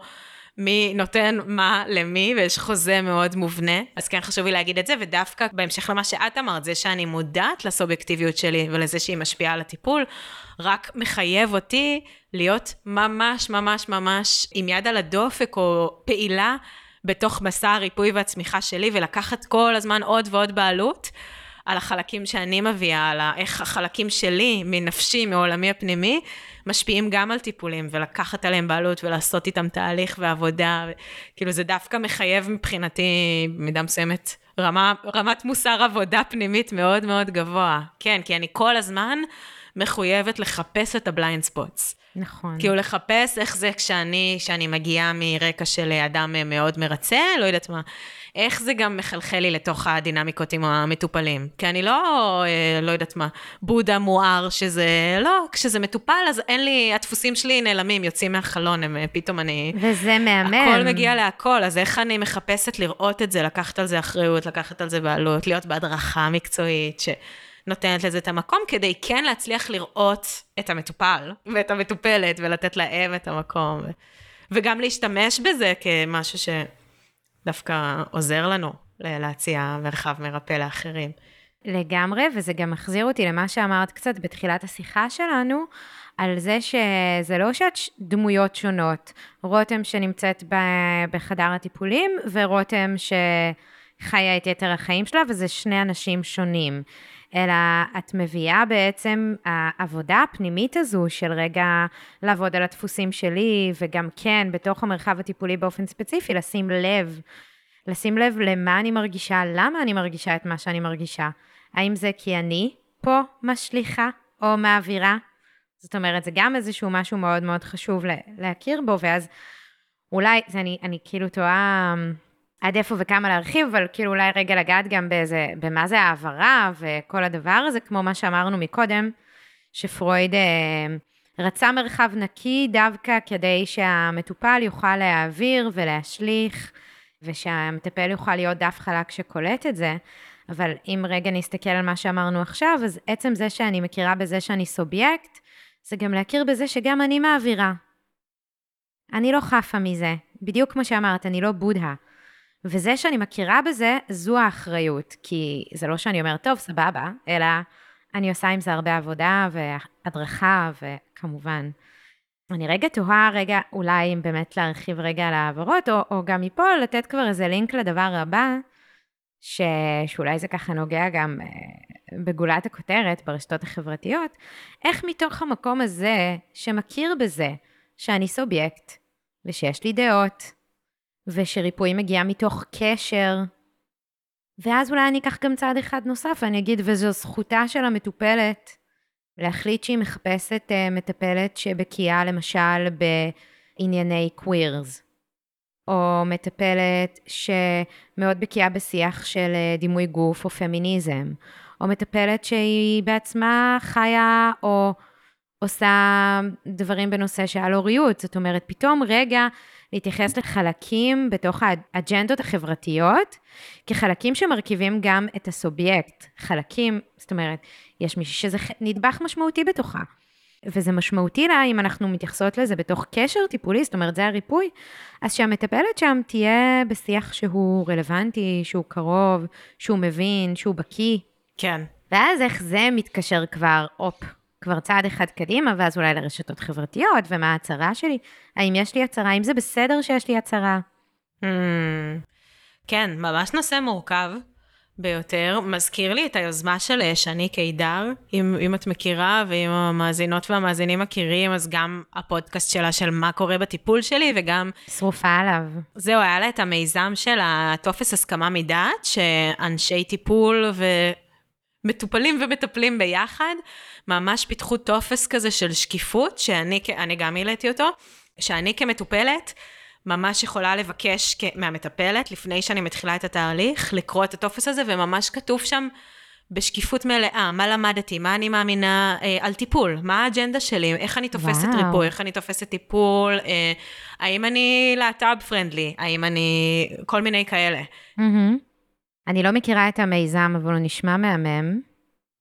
מי נותן מה למי, ויש חוזה מאוד מובנה. אז כן חשוב לי להגיד את זה, ודווקא בהמשך למה שאת אמרת, זה שאני מודעת לסובייקטיביות שלי, ולזה שהיא משפיעה על הטיפול, רק מחייב אותי להיות ממש ממש ממש עם יד על הדופק, או פעילה בתוך מסע הריפוי והצמיחה שלי, ולקחת כל הזמן עוד ועוד בעלות, על החלקים שאני מביאה, על איך החלקים שלי, מנפשי, מעולמי הפנימי, משפיעים גם על טיפולים, ולקחת עליהם בעלות, ולעשות איתם תהליך ועבודה, כאילו זה דווקא מחייב מבחינתי, מידה מסוימת, רמת מוסר עבודה פנימית מאוד מאוד גבוה. כן, כי אני כל הזמן מחויבת לחפש את הבליינד ספוטס. נכון. כאילו לחפש איך זה כשאני מגיעה מרקע של אדם מאוד מרצה, לא יודעת מה, איך זה גם מחלחל לי לתוך הדינמיקות עם המטופלים. כי אני לא יודעת מה, בודה מואר שזה, לא, כשזה מטופל, אז אין לי, הדפוסים שלי נעלמים, יוצאים מהחלון, הם פתאום אני... וזה מהמם. הכל מגיע להכל, אז איך אני מחפשת לראות את זה, לקחת על זה אחריות, לקחת על זה בעלות, להיות בהדרכה מקצועית, נותנת לזה את המקום, כדי כן להצליח לראות את המטופל, ואת המטופלת, ולתת להם את המקום, וגם להשתמש בזה כמשהו שדווקא עוזר לנו, להציע מרחב מרפא לאחרים. לגמרי, וזה גם מחזיר אותי למה שאמרת קצת בתחילת השיחה שלנו, על זה שזה לא שאת דמויות שונות, רותם שנמצאת בחדר הטיפולים, ורותם שחיה את יתר החיים שלה, וזה שני אנשים שונים. אלא את מביאה בעצם העבודה הפנימית הזו של רגע לעבוד על הדפוסים שלי, וגם כן בתוך המרחב הטיפולי באופן ספציפי, לשים לב למה אני מרגישה, למה אני מרגישה את מה שאני מרגישה. האם זה כי אני פה משליחה או מעבירה? זאת אומרת, זה גם איזשהו משהו מאוד מאוד חשוב להכיר בו, ואז אולי, אני כאילו טועה... עד איפה וכמה להרחיב, אבל כאילו אולי רגע לגעת גם במה זה העברה וכל הדבר הזה, כמו מה שאמרנו מקודם, שפרויד רצה מרחב נקי דווקא כדי שהמטופל יוכל להעביר ולהשליך, ושהמטפל יוכל להיות דף חלק שקולט את זה, אבל אם רגע נסתכל על מה שאמרנו עכשיו, אז עצם זה שאני מכירה בזה שאני סובייקט, זה גם להכיר בזה שגם אני מעבירה. אני לא חפה מזה, בדיוק כמו שאמרת, אני לא בודה. וזה שאני מכירה בזה, זו האחריות, כי זה לא שאני אומרת, טוב, סבבה, אלא אני עושה עם זה הרבה עבודה והדרכה, וכמובן, אני רגע תוהה, רגע, אולי אם באמת להרחיב רגע על העברות, או גם מפה לתת כבר איזה לינק לדבר הבא, שאולי זה ככה נוגע גם בגולת הכותרת, ברשתות החברתיות, איך מתוך המקום הזה, שמכיר בזה, שאני סובייקט, ושיש לי דעות, ושריפוי מגיע מתוך קשר, ואז אולי אני אקח גם צעד אחד נוסף, אני אגיד, וזו זכותה של המטופלת, להחליט שהיא מחפשת מטפלת שבקיאה למשל בענייני קווירס, או מטפלת שמאוד בקיאה בשיח של דימוי גוף או פמיניזם, או מטפלת שהיא בעצמה חיה או עושה דברים בנושא שעל הוריות, זאת אומרת פתאום רגע, להתייחס לחלקים בתוך האג'נדות החברתיות, כחלקים שמרכיבים גם את הסובייקט. חלקים, זאת אומרת, יש מישהו שזה נדבך משמעותי בתוכה. וזה משמעותי לה אם אנחנו מתייחסות לזה בתוך קשר טיפולי, זאת אומרת, זה הריפוי. אז שהמטפלת שם תהיה בשיח שהוא רלוונטי, שהוא קרוב, שהוא מבין, שהוא בקיא. כן. ואז איך זה מתקשר כבר, כבר צעד אחד קדימה, ואז אולי לרשתות חברתיות, ומה ההצהרה שלי? האם יש לי הצהרה? האם זה בסדר שיש לי הצהרה? כן, ממש נושא מורכב ביותר. מזכיר לי את היוזמה של שני קידר, אם את מכירה, ואם המאזינות והמאזינים מכירים, אז גם הפודקאסט שלה של מה קורה בטיפול שלי, וגם... שרופה עליו. זהו, היה לה את המיזם של הטופס הסכמה מדעת, שאנשי טיפול מטופלים ומטפלים ביחד, ממש פיתחו טופס כזה של שקיפות, שאני גם העליתי אותו, שאני כמטופלת, ממש יכולה לבקש מהמטפלת, לפני שאני מתחילה את התהליך, לקרוא את הטופס הזה, וממש כתוב שם, בשקיפות מלאה, מה למדתי, מה אני מאמינה על טיפול, מה האג'נדה שלי, איך אני תופסת ריפוי, איך אני תופסת טיפול, האם אני להט"ב פרנדלי, האם אני, כל מיני כאלה. אני לא מכירה את המיזם, אבל הוא נשמע מהמם.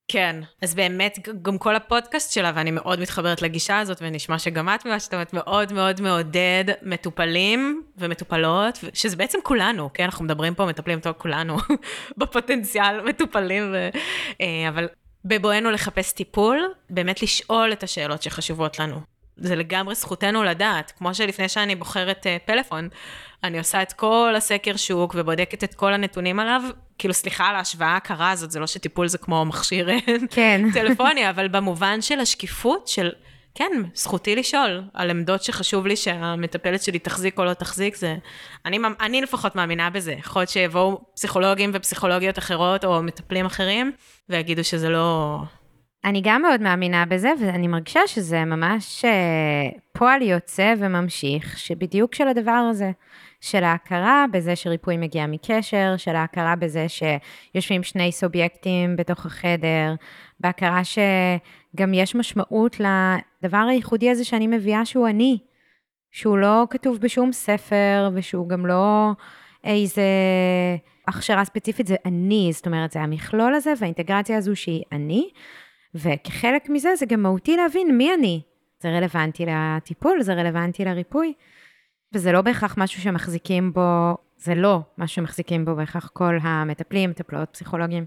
כן, אז באמת גם כל הפודקאסט שלה, ואני מאוד מתחברת לגישה הזאת, ונשמע שגם את ממש, זאת אומרת, מאוד מאוד מעודד מטופלים ומטופלות, שזה בעצם כולנו, כן? אנחנו מדברים פה, מטפלים אותו כולנו, בפוטנציאל מטופלים, אבל בבואנו לחפש טיפול, באמת לשאול את השאלות שחשובות לנו. זה לגמרי זכותנו לדעת, כמו שלפני שאני בוחרת פלאפון, אני עושה את כל הסקר שוק ובודקת את כל הנתונים עליו, כאילו סליחה על ההשוואה הקרה הזאת, זה לא שטיפול זה כמו מכשיר טלפוני, אבל במובן של השקיפות, של כן, זכותי לשאול על עמדות שחשוב לי שהמטפלת שלי תחזיק או לא תחזיק, זה, אני לפחות מאמינה בזה, יכול להיות שיבואו פסיכולוגים ופסיכולוגיות אחרות או מטפלים אחרים, ויגידו שזה לא... אני גם מאוד מאמינה בזה, ואני מרגישה שזה ממש פועל יוצא וממשיך, שבדיוק של הדבר הזה, של ההכרה בזה שריפוי מגיע מקשר, של ההכרה בזה שיושבים שני סובייקטים בתוך החדר, בהכרה שגם יש משמעות לדבר הייחודי הזה שאני מביאה שהוא אני, שהוא לא כתוב בשום ספר, ושהוא גם לא איזה... הכשרה ספציפית זה אני, זאת אומרת זה המכלול הזה, והאינטגרציה הזו שהיא אני, וכחלק מזה זה גם מהותי להבין מי אני. זה רלוונטי לטיפול, זה רלוונטי לריפוי, וזה לא בהכרח משהו שמחזיקים בו, זה לא משהו שמחזיקים בו בהכרח כל המטפלים, מטפלות, פסיכולוגים.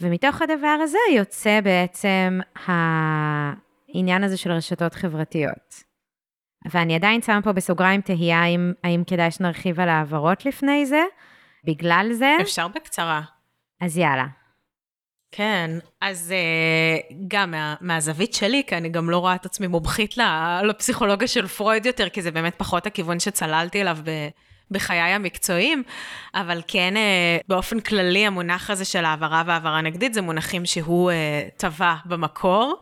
ומתוך הדבר הזה יוצא בעצם העניין הזה של רשתות חברתיות. ואני עדיין שמה פה בסוגריים תהייה, האם כדאי שנרחיב על העברות לפני זה, בגלל זה. אפשר בקצרה. אז יאללה. כן, אז גם מהזווית שלי, כי אני גם לא רואה את עצמי מומחית לפסיכולוגיה של פרויד יותר, כי זה באמת פחות הכיוון שצללתי אליו בחיי המקצועיים, אבל כן, באופן כללי המונח הזה של העברה והעברה נגדית, זה מונחים שהוא טבע במקור,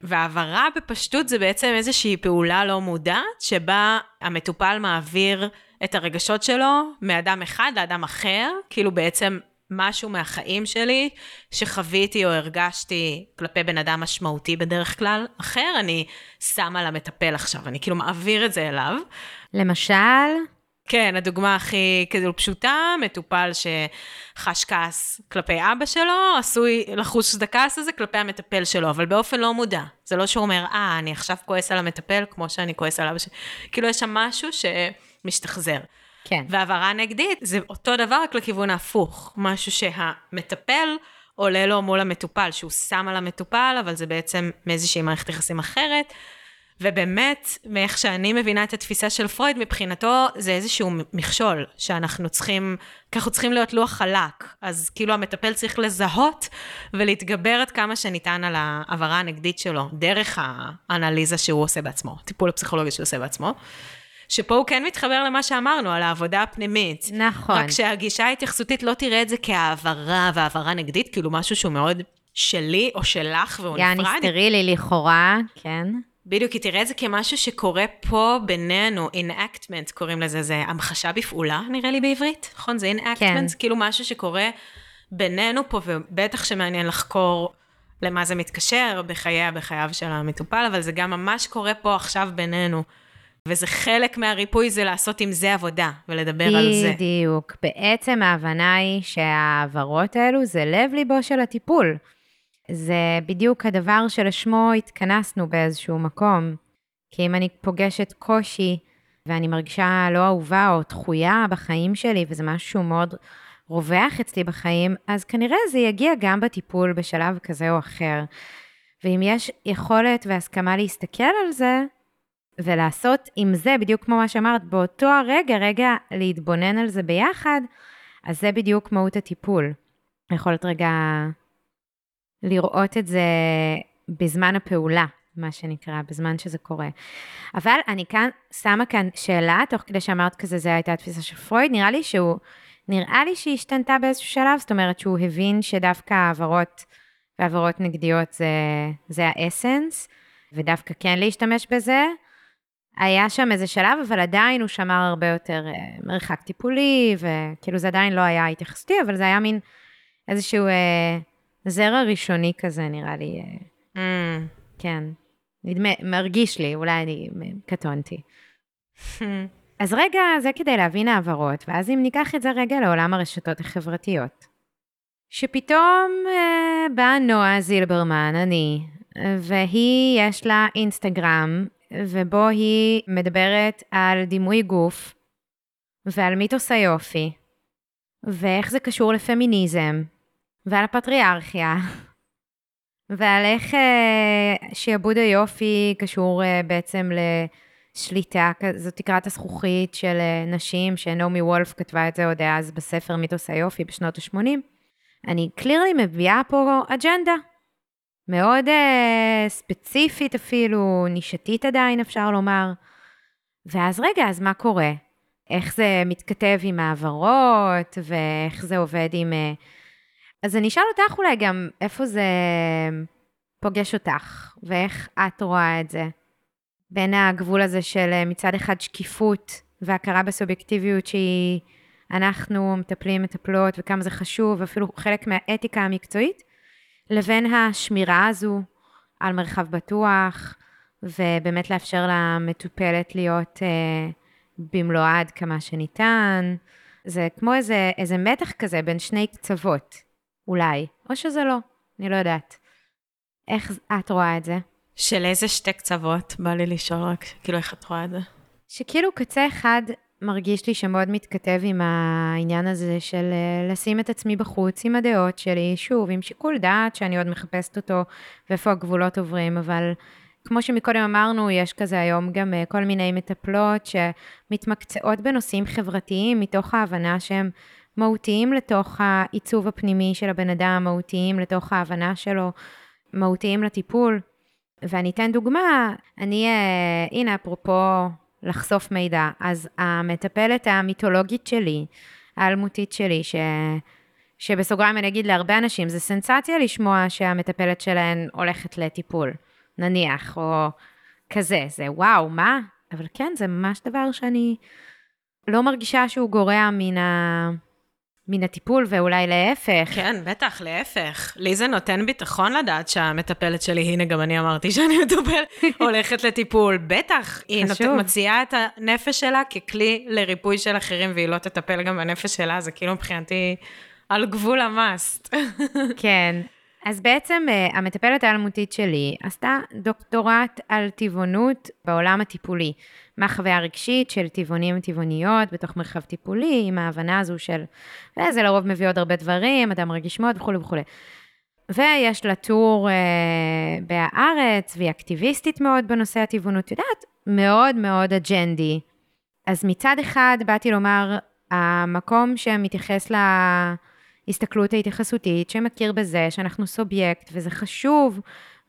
והעברה בפשטות זה בעצם איזושהי פעולה לא מודעת, שבה המטופל מעביר את הרגשות שלו מאדם אחד לאדם אחר, כאילו בעצם... משהו מהחיים שלי שחוויתי או הרגשתי כלפי בן אדם משמעותי בדרך כלל אחר, אני שמה למטפל עכשיו, אני כאילו מעביר את זה אליו. למשל? כן, הדוגמה הכי כאילו פשוטה, מטופל שחש כעס כלפי אבא שלו, עשוי לחוש את הכעס הזה כלפי המטפל שלו, אבל באופן לא מודע. זה לא שהוא אומר, אני עכשיו כועס על המטפל כמו שאני כועס על אבא שלי. כאילו יש שם משהו שמשתחזר. כן. והעברה נגדית זה אותו דבר רק לכיוון ההפוך, משהו שהמטפל עולה לו מול המטופל, שהוא שם על המטופל, אבל זה בעצם מאיזושהי מערכת יחסים אחרת, ובאמת, מאיך שאני מבינה את התפיסה של פרויד, מבחינתו זה איזשהו מכשול, שאנחנו צריכים, ככה צריכים להיות לוח חלק, אז כאילו המטפל צריך לזהות, ולהתגבר עד כמה שניתן על העברה הנגדית שלו, דרך האנליזה שהוא עושה בעצמו, טיפול הפסיכולוגי שהוא עושה בעצמו, שפה הוא כן מתחבר למה שאמרנו, על העבודה הפנימית. נכון. רק שהגישה ההתייחסותית לא תראה את זה כהעברה והעברה נגדית, כאילו משהו שהוא מאוד שלי או שלך והוא נפרד. יעני סטרילי לכאורה, כן. בדיוק, כי תראה את זה כמשהו שקורה פה בינינו, enactment קוראים לזה, זה המחשה בפעולה נראה לי בעברית, נכון? זה enactment, כן. כאילו משהו שקורה בינינו פה, ובטח שמעניין לחקור למה זה מתקשר בחייו של המטופל, אבל זה גם ממש קורה פה עכשיו בינינו. וזה חלק מהריפוי זה לעשות עם זה עבודה, ולדבר על זה. בדיוק. בעצם ההבנה היא שהעברות האלו זה לב ליבו של הטיפול. זה בדיוק הדבר שלשמו התכנסנו באיזשהו מקום. כי אם אני פוגשת קושי, ואני מרגישה לא אהובה או תחויה בחיים שלי, וזה משהו מאוד רווח אצלי בחיים, אז כנראה זה יגיע גם בטיפול בשלב כזה או אחר. ואם יש יכולת והסכמה להסתכל על זה, ולעשות עם זה, בדיוק כמו מה שאמרת, באותו הרגע, רגע להתבונן על זה ביחד, אז זה בדיוק מהות הטיפול. יכולת רגע לראות את זה בזמן הפעולה, מה שנקרא, בזמן שזה קורה. אבל אני כאן, שמה כאן שאלה, תוך כדי שאמרת כזה, זה הייתה התפיסה של פרויד, נראה לי שהיא השתנתה באיזשהו שלב, זאת אומרת שהוא הבין שדווקא העברות, והעברות נגדיות זה האסנס, ודווקא כן להשתמש בזה, היה שם איזה שלב, אבל עדיין הוא שמר הרבה יותר מרחק טיפולי, וכאילו זה עדיין לא היה התייחסתי, אבל זה היה מין איזשהו זרע ראשוני כזה, נראה לי. כן. נדמה, מרגיש לי, אולי אני קטונתי. אז רגע, זה כדי להבין העברות, ואז אם ניקח את זה רגע לעולם הרשתות החברתיות, שפתאום באה נועה זילברמן, אני, והיא יש לה אינסטגרם, ובו היא מדברת על דימוי גוף, ועל מיתוס היופי, ואיך זה קשור לפמיניזם, ועל הפטריארכיה, ועל איך שיעבוד היופי קשור בעצם לשליטה, זאת תקרת הזכוכית של נשים, שנעמי וולף כתבה את זה עוד אז בספר מיתוס היופי בשנות ה-80, אני קלירלי מביאה פה אג'נדה, מאוד ספציפית אפילו, נישתית עדיין אפשר לומר, ואז רגע, אז מה קורה? איך זה מתכתב עם העברות, ואיך זה עובד עם... אז אני אשאל אותך אולי גם איפה זה פוגש אותך, ואיך את רואה את זה, בין הגבול הזה של מצד אחד שקיפות, והכרה בסובייקטיביות שהיא... אנחנו מטפלים, מטפלות, וכמה זה חשוב, אפילו חלק מהאתיקה המקצועית, לבין השמירה הזו על מרחב בטוח, ובאמת לאפשר למטופלת להיות במלואה עד כמה שניתן. זה כמו איזה מתח כזה בין שני קצוות, אולי, או שזה לא, אני לא יודעת. איך את רואה את זה? של איזה שתי קצוות? בא לי לשאול רק, כאילו איך את רואה את זה? שכאילו קצה אחד... מרגיש לי שמאוד מתכתב עם העניין הזה של לשים את עצמי בחוץ עם הדעות שלי, שוב, עם שיקול דעת שאני עוד מחפשת אותו ואיפה הגבולות עוברים, אבל כמו שמקודם אמרנו, יש כזה היום גם כל מיני מטפלות שמתמקצעות בנושאים חברתיים מתוך ההבנה שהם מהותיים לתוך העיצוב הפנימי של הבן אדם, מהותיים לתוך ההבנה שלו, מהותיים לטיפול. ואני אתן דוגמה, אני, הנה אפרופו, לחשוף מידע, אז המטפלת המיתולוגית שלי, האלמותית שלי, שבסוגריים אני אגיד להרבה אנשים, זה סנסציה לשמוע שהמטפלת שלהן הולכת לטיפול, נניח, או כזה, זה וואו, מה? אבל כן, זה ממש דבר שאני לא מרגישה שהוא גורע מן הטיפול, ואולי להפך. כן, בטח, להפך. לי זה נותן ביטחון לדעת שהמטפלת שלי, הנה גם אני אמרתי שאני מטופל, הולכת לטיפול. בטח, היא מציעה את הנפש שלה ככלי לריפוי של אחרים, והיא לא תטפל גם בנפש שלה, זה כאילו מבחינתי על גבול המאסט. כן. אז בעצם המטפלת האלמותית שלי עשתה דוקטורט על טבעונות בעולם הטיפולי. מהחוויה הרגשית של טבעונים וטבעוניות בתוך מרחב טיפולי, עם ההבנה הזו של, וזה לרוב מביא עוד הרבה דברים, אדם רגיש מאוד וכו' וכו'. ויש לה טור בארץ, והיא אקטיביסטית מאוד בנושא הטבעונות, יודעת, מאוד מאוד אג'נדי. אז מצד אחד באתי לומר, המקום שמתייחס להסתכלות ההתייחסותית, שמכיר בזה שאנחנו סובייקט, וזה חשוב,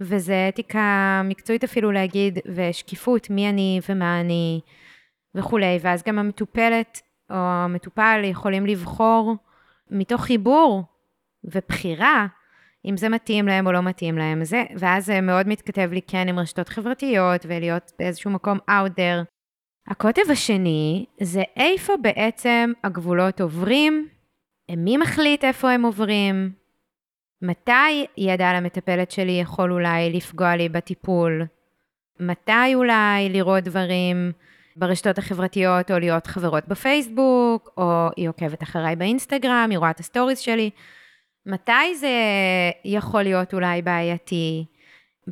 וזה אתיקה מקצועית אפילו להגיד, ושקיפות, מי אני ומה אני וכו'. ואז גם המטופלת או המטופל יכולים לבחור מתוך חיבור ובחירה, אם זה מתאים להם או לא מתאים להם. זה, ואז זה מאוד מתכתב לי כן עם רשתות חברתיות, ולהיות באיזשהו מקום out there. הקוטב השני זה איפה בעצם הגבולות עוברים, מי מחליט איפה הם עוברים, מתי ידע על המטפלת שלי יכול אולי לפגוע לי בטיפול? מתי אולי לראות דברים ברשתות החברתיות, או להיות חברות בפייסבוק, או היא עוקבת אחריי באינסטגרם, היא רואה את הסטוריז שלי? מתי זה יכול להיות אולי בעייתי?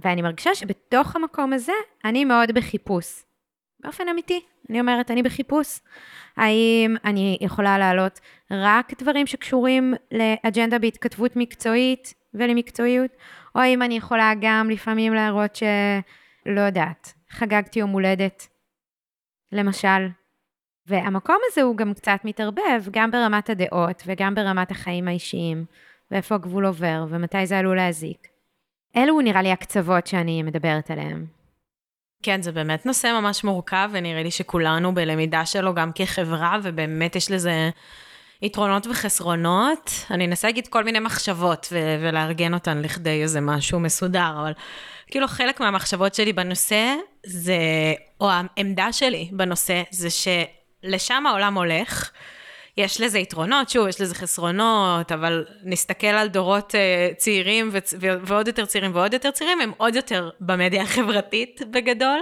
ואני מרגישה שבתוך המקום הזה, אני מאוד בחיפוש. באופן אמיתי, אני אומרת, אני בחיפוש. האם אני יכולה להעלות רק דברים שקשורים לאג'נדה בהתכתבות מקצועית ולמקצועיות, או האם אני יכולה גם לפעמים להראות שלא יודעת, חגגתי יום הולדת, למשל. והמקום הזה הוא גם קצת מתערבב, גם ברמת הדעות וגם ברמת החיים האישיים, ואיפה הגבול עובר ומתי זה עלול להזיק. אלו נראה לי הקצוות שאני מדברת עליהם. כן, זה באמת נושא ממש מורכב, ונראה לי שכולנו בלמידה שלו גם כחברה, ובאמת יש לזה יתרונות וחסרונות. אני אנסה להגיד כל מיני מחשבות, ולארגן אותן לכדי איזה משהו מסודר, אבל כאילו חלק מהמחשבות שלי בנושא, זה, או העמדה שלי בנושא, זה שלשם העולם הולך, יש לזה יתרונות, שוב, יש לזה חסרונות, אבל נסתכל על דורות צעירים ועוד יותר צעירים ועוד יותר צעירים, הם עוד יותר במדיה החברתית בגדול.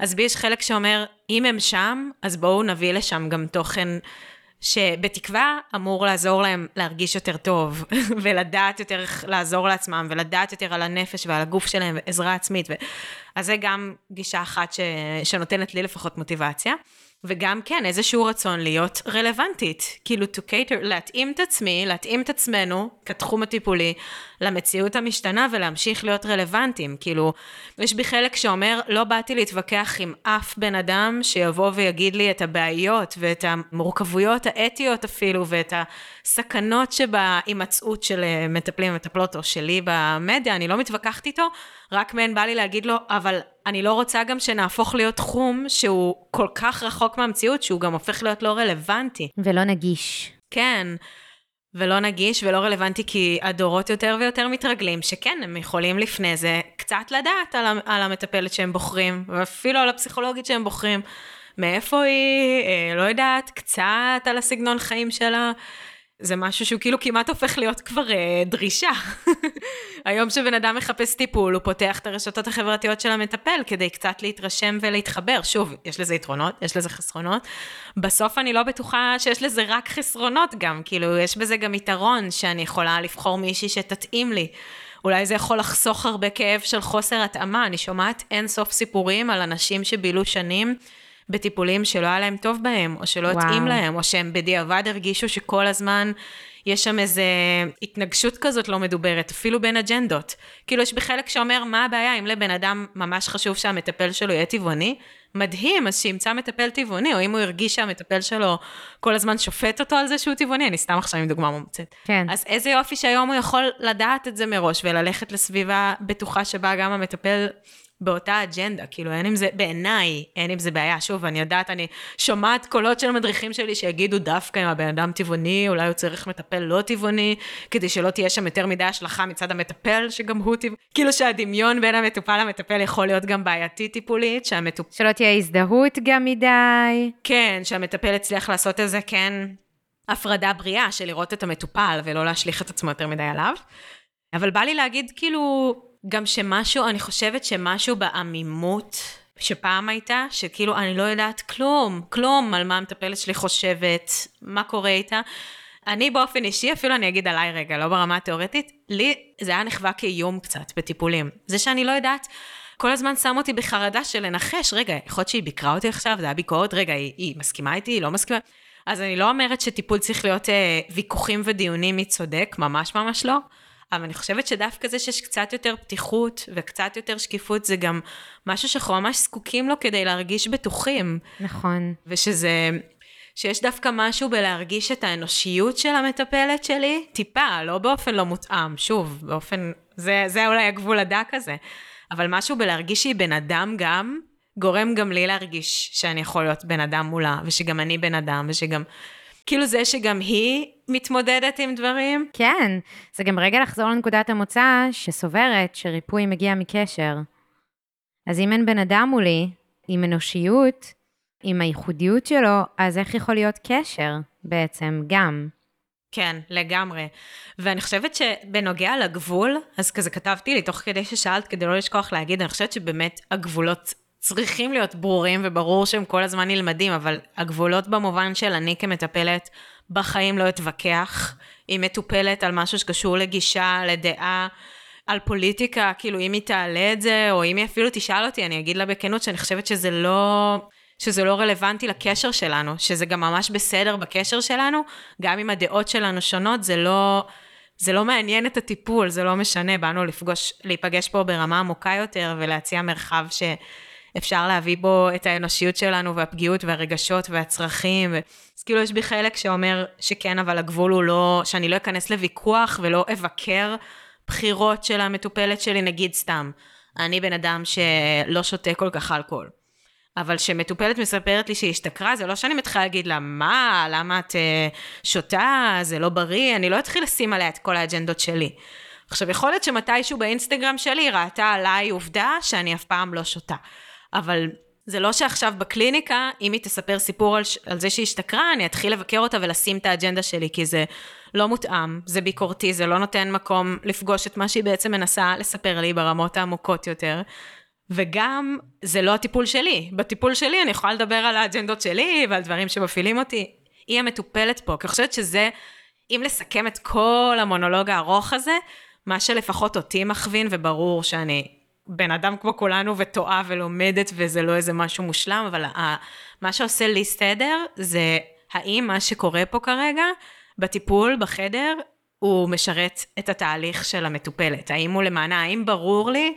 אז בי יש חלק שאומר, אם הם שם, אז בואו נביא לשם גם תוכן שבתקווה אמור לעזור להם להרגיש יותר טוב, ולדעת יותר איך לעזור לעצמם, ולדעת יותר על הנפש ועל הגוף שלהם, ועזרה עצמית. אז זה גם גישה אחת שנותנת לי לפחות מוטיבציה, וגם כן איזשהו רצון להיות רלוונטית, כאילו to cater, להתאים את עצמי, להתאים את עצמנו, כתחום הטיפולי, למציאות המשתנה, ולהמשיך להיות רלוונטיים, כאילו, יש בי חלק שאומר, לא באתי להתווכח עם אף בן אדם, שיבוא ויגיד לי את הבעיות, ואת המורכבויות האתיות אפילו, ואת הסכנות שבהימצאות של מטפלים ומטפלות, או שלי במדיה, אני לא מתווכחת איתו, רק מהן בא לי להגיד לו, אבל אני לא רוצה גם שנהפוך להיות תחום שהוא כל כך רחוק מהמציאות, שהוא גם הופך להיות לא רלוונטי. ולא נגיש. כן, ולא נגיש ולא רלוונטי, כי הדורות יותר ויותר מתרגלים, שכן, הם יכולים לפני זה קצת לדעת על המטפלת שהם בוחרים, ואפילו על הפסיכולוגית שהם בוחרים, מאיפה היא, לא יודעת, קצת על הסגנון חיים שלה, זה משהו שהוא כאילו כמעט הופך להיות כבר דרישה. היום שבן אדם מחפש טיפול, הוא פותח את הרשתות החברתיות של המטפל, כדי קצת להתרשם ולהתחבר. שוב, יש לזה יתרונות, יש לזה חסרונות. בסוף אני לא בטוחה שיש לזה רק חסרונות גם, כאילו יש בזה גם יתרון, שאני יכולה לבחור מישהי שתתאים לי. אולי זה יכול לחסוך הרבה כאב של חוסר התאמה. אני שומעת אין סוף סיפורים על אנשים שבילו שנים, בטיפולים שלא היה להם טוב בהם, או שלא התאים להם, או שהם בדיעבד הרגישו שכל הזמן יש שם איזו התנגשות כזאת לא מדוברת, אפילו בין אג'נדות. כאילו יש בחלק שאומר, מה הבעיה אם לבן אדם ממש חשוב שהמטפל שלו יהיה טבעוני? מדהים, אז שימצא מטפל טבעוני, או אם הוא הרגיש שהמטפל שלו כל הזמן שופט אותו על זה שהוא טבעוני, אני סתם עכשיו עם דוגמה מומצאת. כן. אז איזה יופי שהיום הוא יכול לדעת את זה מראש, וללכת לסביבה בטוחה שבה גם המטפל באותה אג'נדה, כאילו אין אם זה, בעיניי, אין אם זה בעיה, שוב, אני יודעת, אני שומעת קולות של מדריכים שלי, שיגידו דווקא אם הבן אדם טבעוני, אולי הוא צריך מטפל לא טבעוני, כדי שלא תהיה שם יותר מדי השלכה מצד המטפל, שגם הוא טבעוני, כאילו שהדמיון בין המטופל למטפל, יכול להיות גם בעייתי טיפולית, שלא תהיה הזדהות גם מדי. כן, שהמטפל הצליח לעשות את זה, כן, הפרדה בריאה, של לראות את המטופל, ולא להשליך את עצמו יותר מדי עליו. אבל בא לי להגיד, כאילו, גם שמשהו, אני חושבת שמשהו בעמימות שפעם הייתה, שכאילו אני לא יודעת כלום על מה המטפלת שלי חושבת, מה קורה איתה. אני באופן אישי, אפילו אני אגיד עליי רגע, לא ברמה התיאורטית, לי זה היה נחווה כאיום קצת בטיפולים. זה שאני לא יודעת, כל הזמן שם אותי בחרדה של לנחש, רגע, יכול שהיא ביקרה אותי עכשיו, זה היה ביקורת, רגע, היא מסכימה איתי, היא לא מסכימה. אז אני לא אומרת שטיפול צריך להיות ויכוחים ודיונים מצודק, ממש לא. אבל אני חושבת שדווקא זה שיש קצת יותר פתיחות וקצת יותר שקיפות, זה גם משהו שאנחנו ממש זקוקים לו כדי להרגיש בטוחים. נכון. ושזה, שיש דווקא משהו בלהרגיש את האנושיות של המטפלת שלי, טיפה, לא באופן לא מותאם, שוב, באופן, זה אולי הגבול הדק הזה, אבל משהו בלהרגיש שהיא בן אדם גם, גורם גם לי להרגיש שאני יכול להיות בן אדם מולה, ושגם אני בן אדם, ושגם כאילו זה שגם היא מתמודדת עם דברים. כן, זה גם רגע לחזור לנקודת המוצא שסוברת שריפוי מגיע מקשר. אז אם אין בן אדם מולי, עם אנושיות, עם הייחודיות שלו, אז איך יכול להיות קשר בעצם גם? כן, לגמרי. ואני חושבת שבנוגע לגבול, אז כזה כתבתי לי, תוך כדי ששאלת, כדי לא לשכוח להגיד, אני חושבת שבאמת הגבולות צריכים להיות ברורים, וברור שהם כל הזמן נלמדים, אבל הגבולות במובן של אני כמטפלת בחיים לא אתווכח, היא מטופלת על משהו שקשור לגישה, לדעה, על פוליטיקה, כאילו אם היא תעלה את זה, או אם היא אפילו תשאל אותי, אני אגיד לה בכנות שאני חושבת שזה לא רלוונטי לקשר שלנו, שזה גם ממש בסדר בקשר שלנו, גם אם הדעות שלנו שונות, זה לא מעניין את הטיפול, זה לא משנה, באנו להיפגש פה ברמה עמוקה יותר, ולהציע מרחב אפשר להביא בו את האנושיות שלנו, והפגיעות, והרגשות, והצרכים. אז כאילו יש בי חלק שאומר שכן, אבל הגבול הוא לא, שאני לא אכנס לוויכוח, ולא אבקר בחירות של המטופלת שלי, נגיד סתם. אני בן אדם שלא שותה כל כך אלכוהול. אבל שמטופלת מספרת לי שהיא השתכרה, זה לא שאני מתחילה להגיד לה, מה, למה את שותה, זה לא בריא, אני לא אתחיל לשים עליה את כל האג'נדות שלי. עכשיו, יכול להיות שמתישהו באינסטגרם שלי, ראתה עליי עובדה שאני אף פעם לא שותה. אבל זה לא שעכשיו בקליניקה, אם היא תספר סיפור על זה שהיא השתכרה, אני אתחיל לבקר אותה ולשים את האג'נדה שלי, כי זה לא מותאם, זה ביקורתי, זה לא נותן מקום לפגוש את מה שהיא בעצם מנסה לספר לי ברמות העמוקות יותר, וגם זה לא הטיפול שלי. בטיפול שלי אני יכולה לדבר על האג'נדות שלי ועל דברים שמפעילים אותי. היא המטופלת פה, כי אני חושבת שזה, אם לסכם את כל המונולוג הארוך הזה, מה שלפחות אותי מכווין, וברור שאני בן אדם כמו כולנו, וטועה ולומדת, וזה לא איזה משהו מושלם, אבל מה שעושה לי סדר, זה האם מה שקורה פה כרגע, בטיפול, בחדר, הוא משרת את התהליך של המטופלת, האם הוא למענה, האם ברור לי,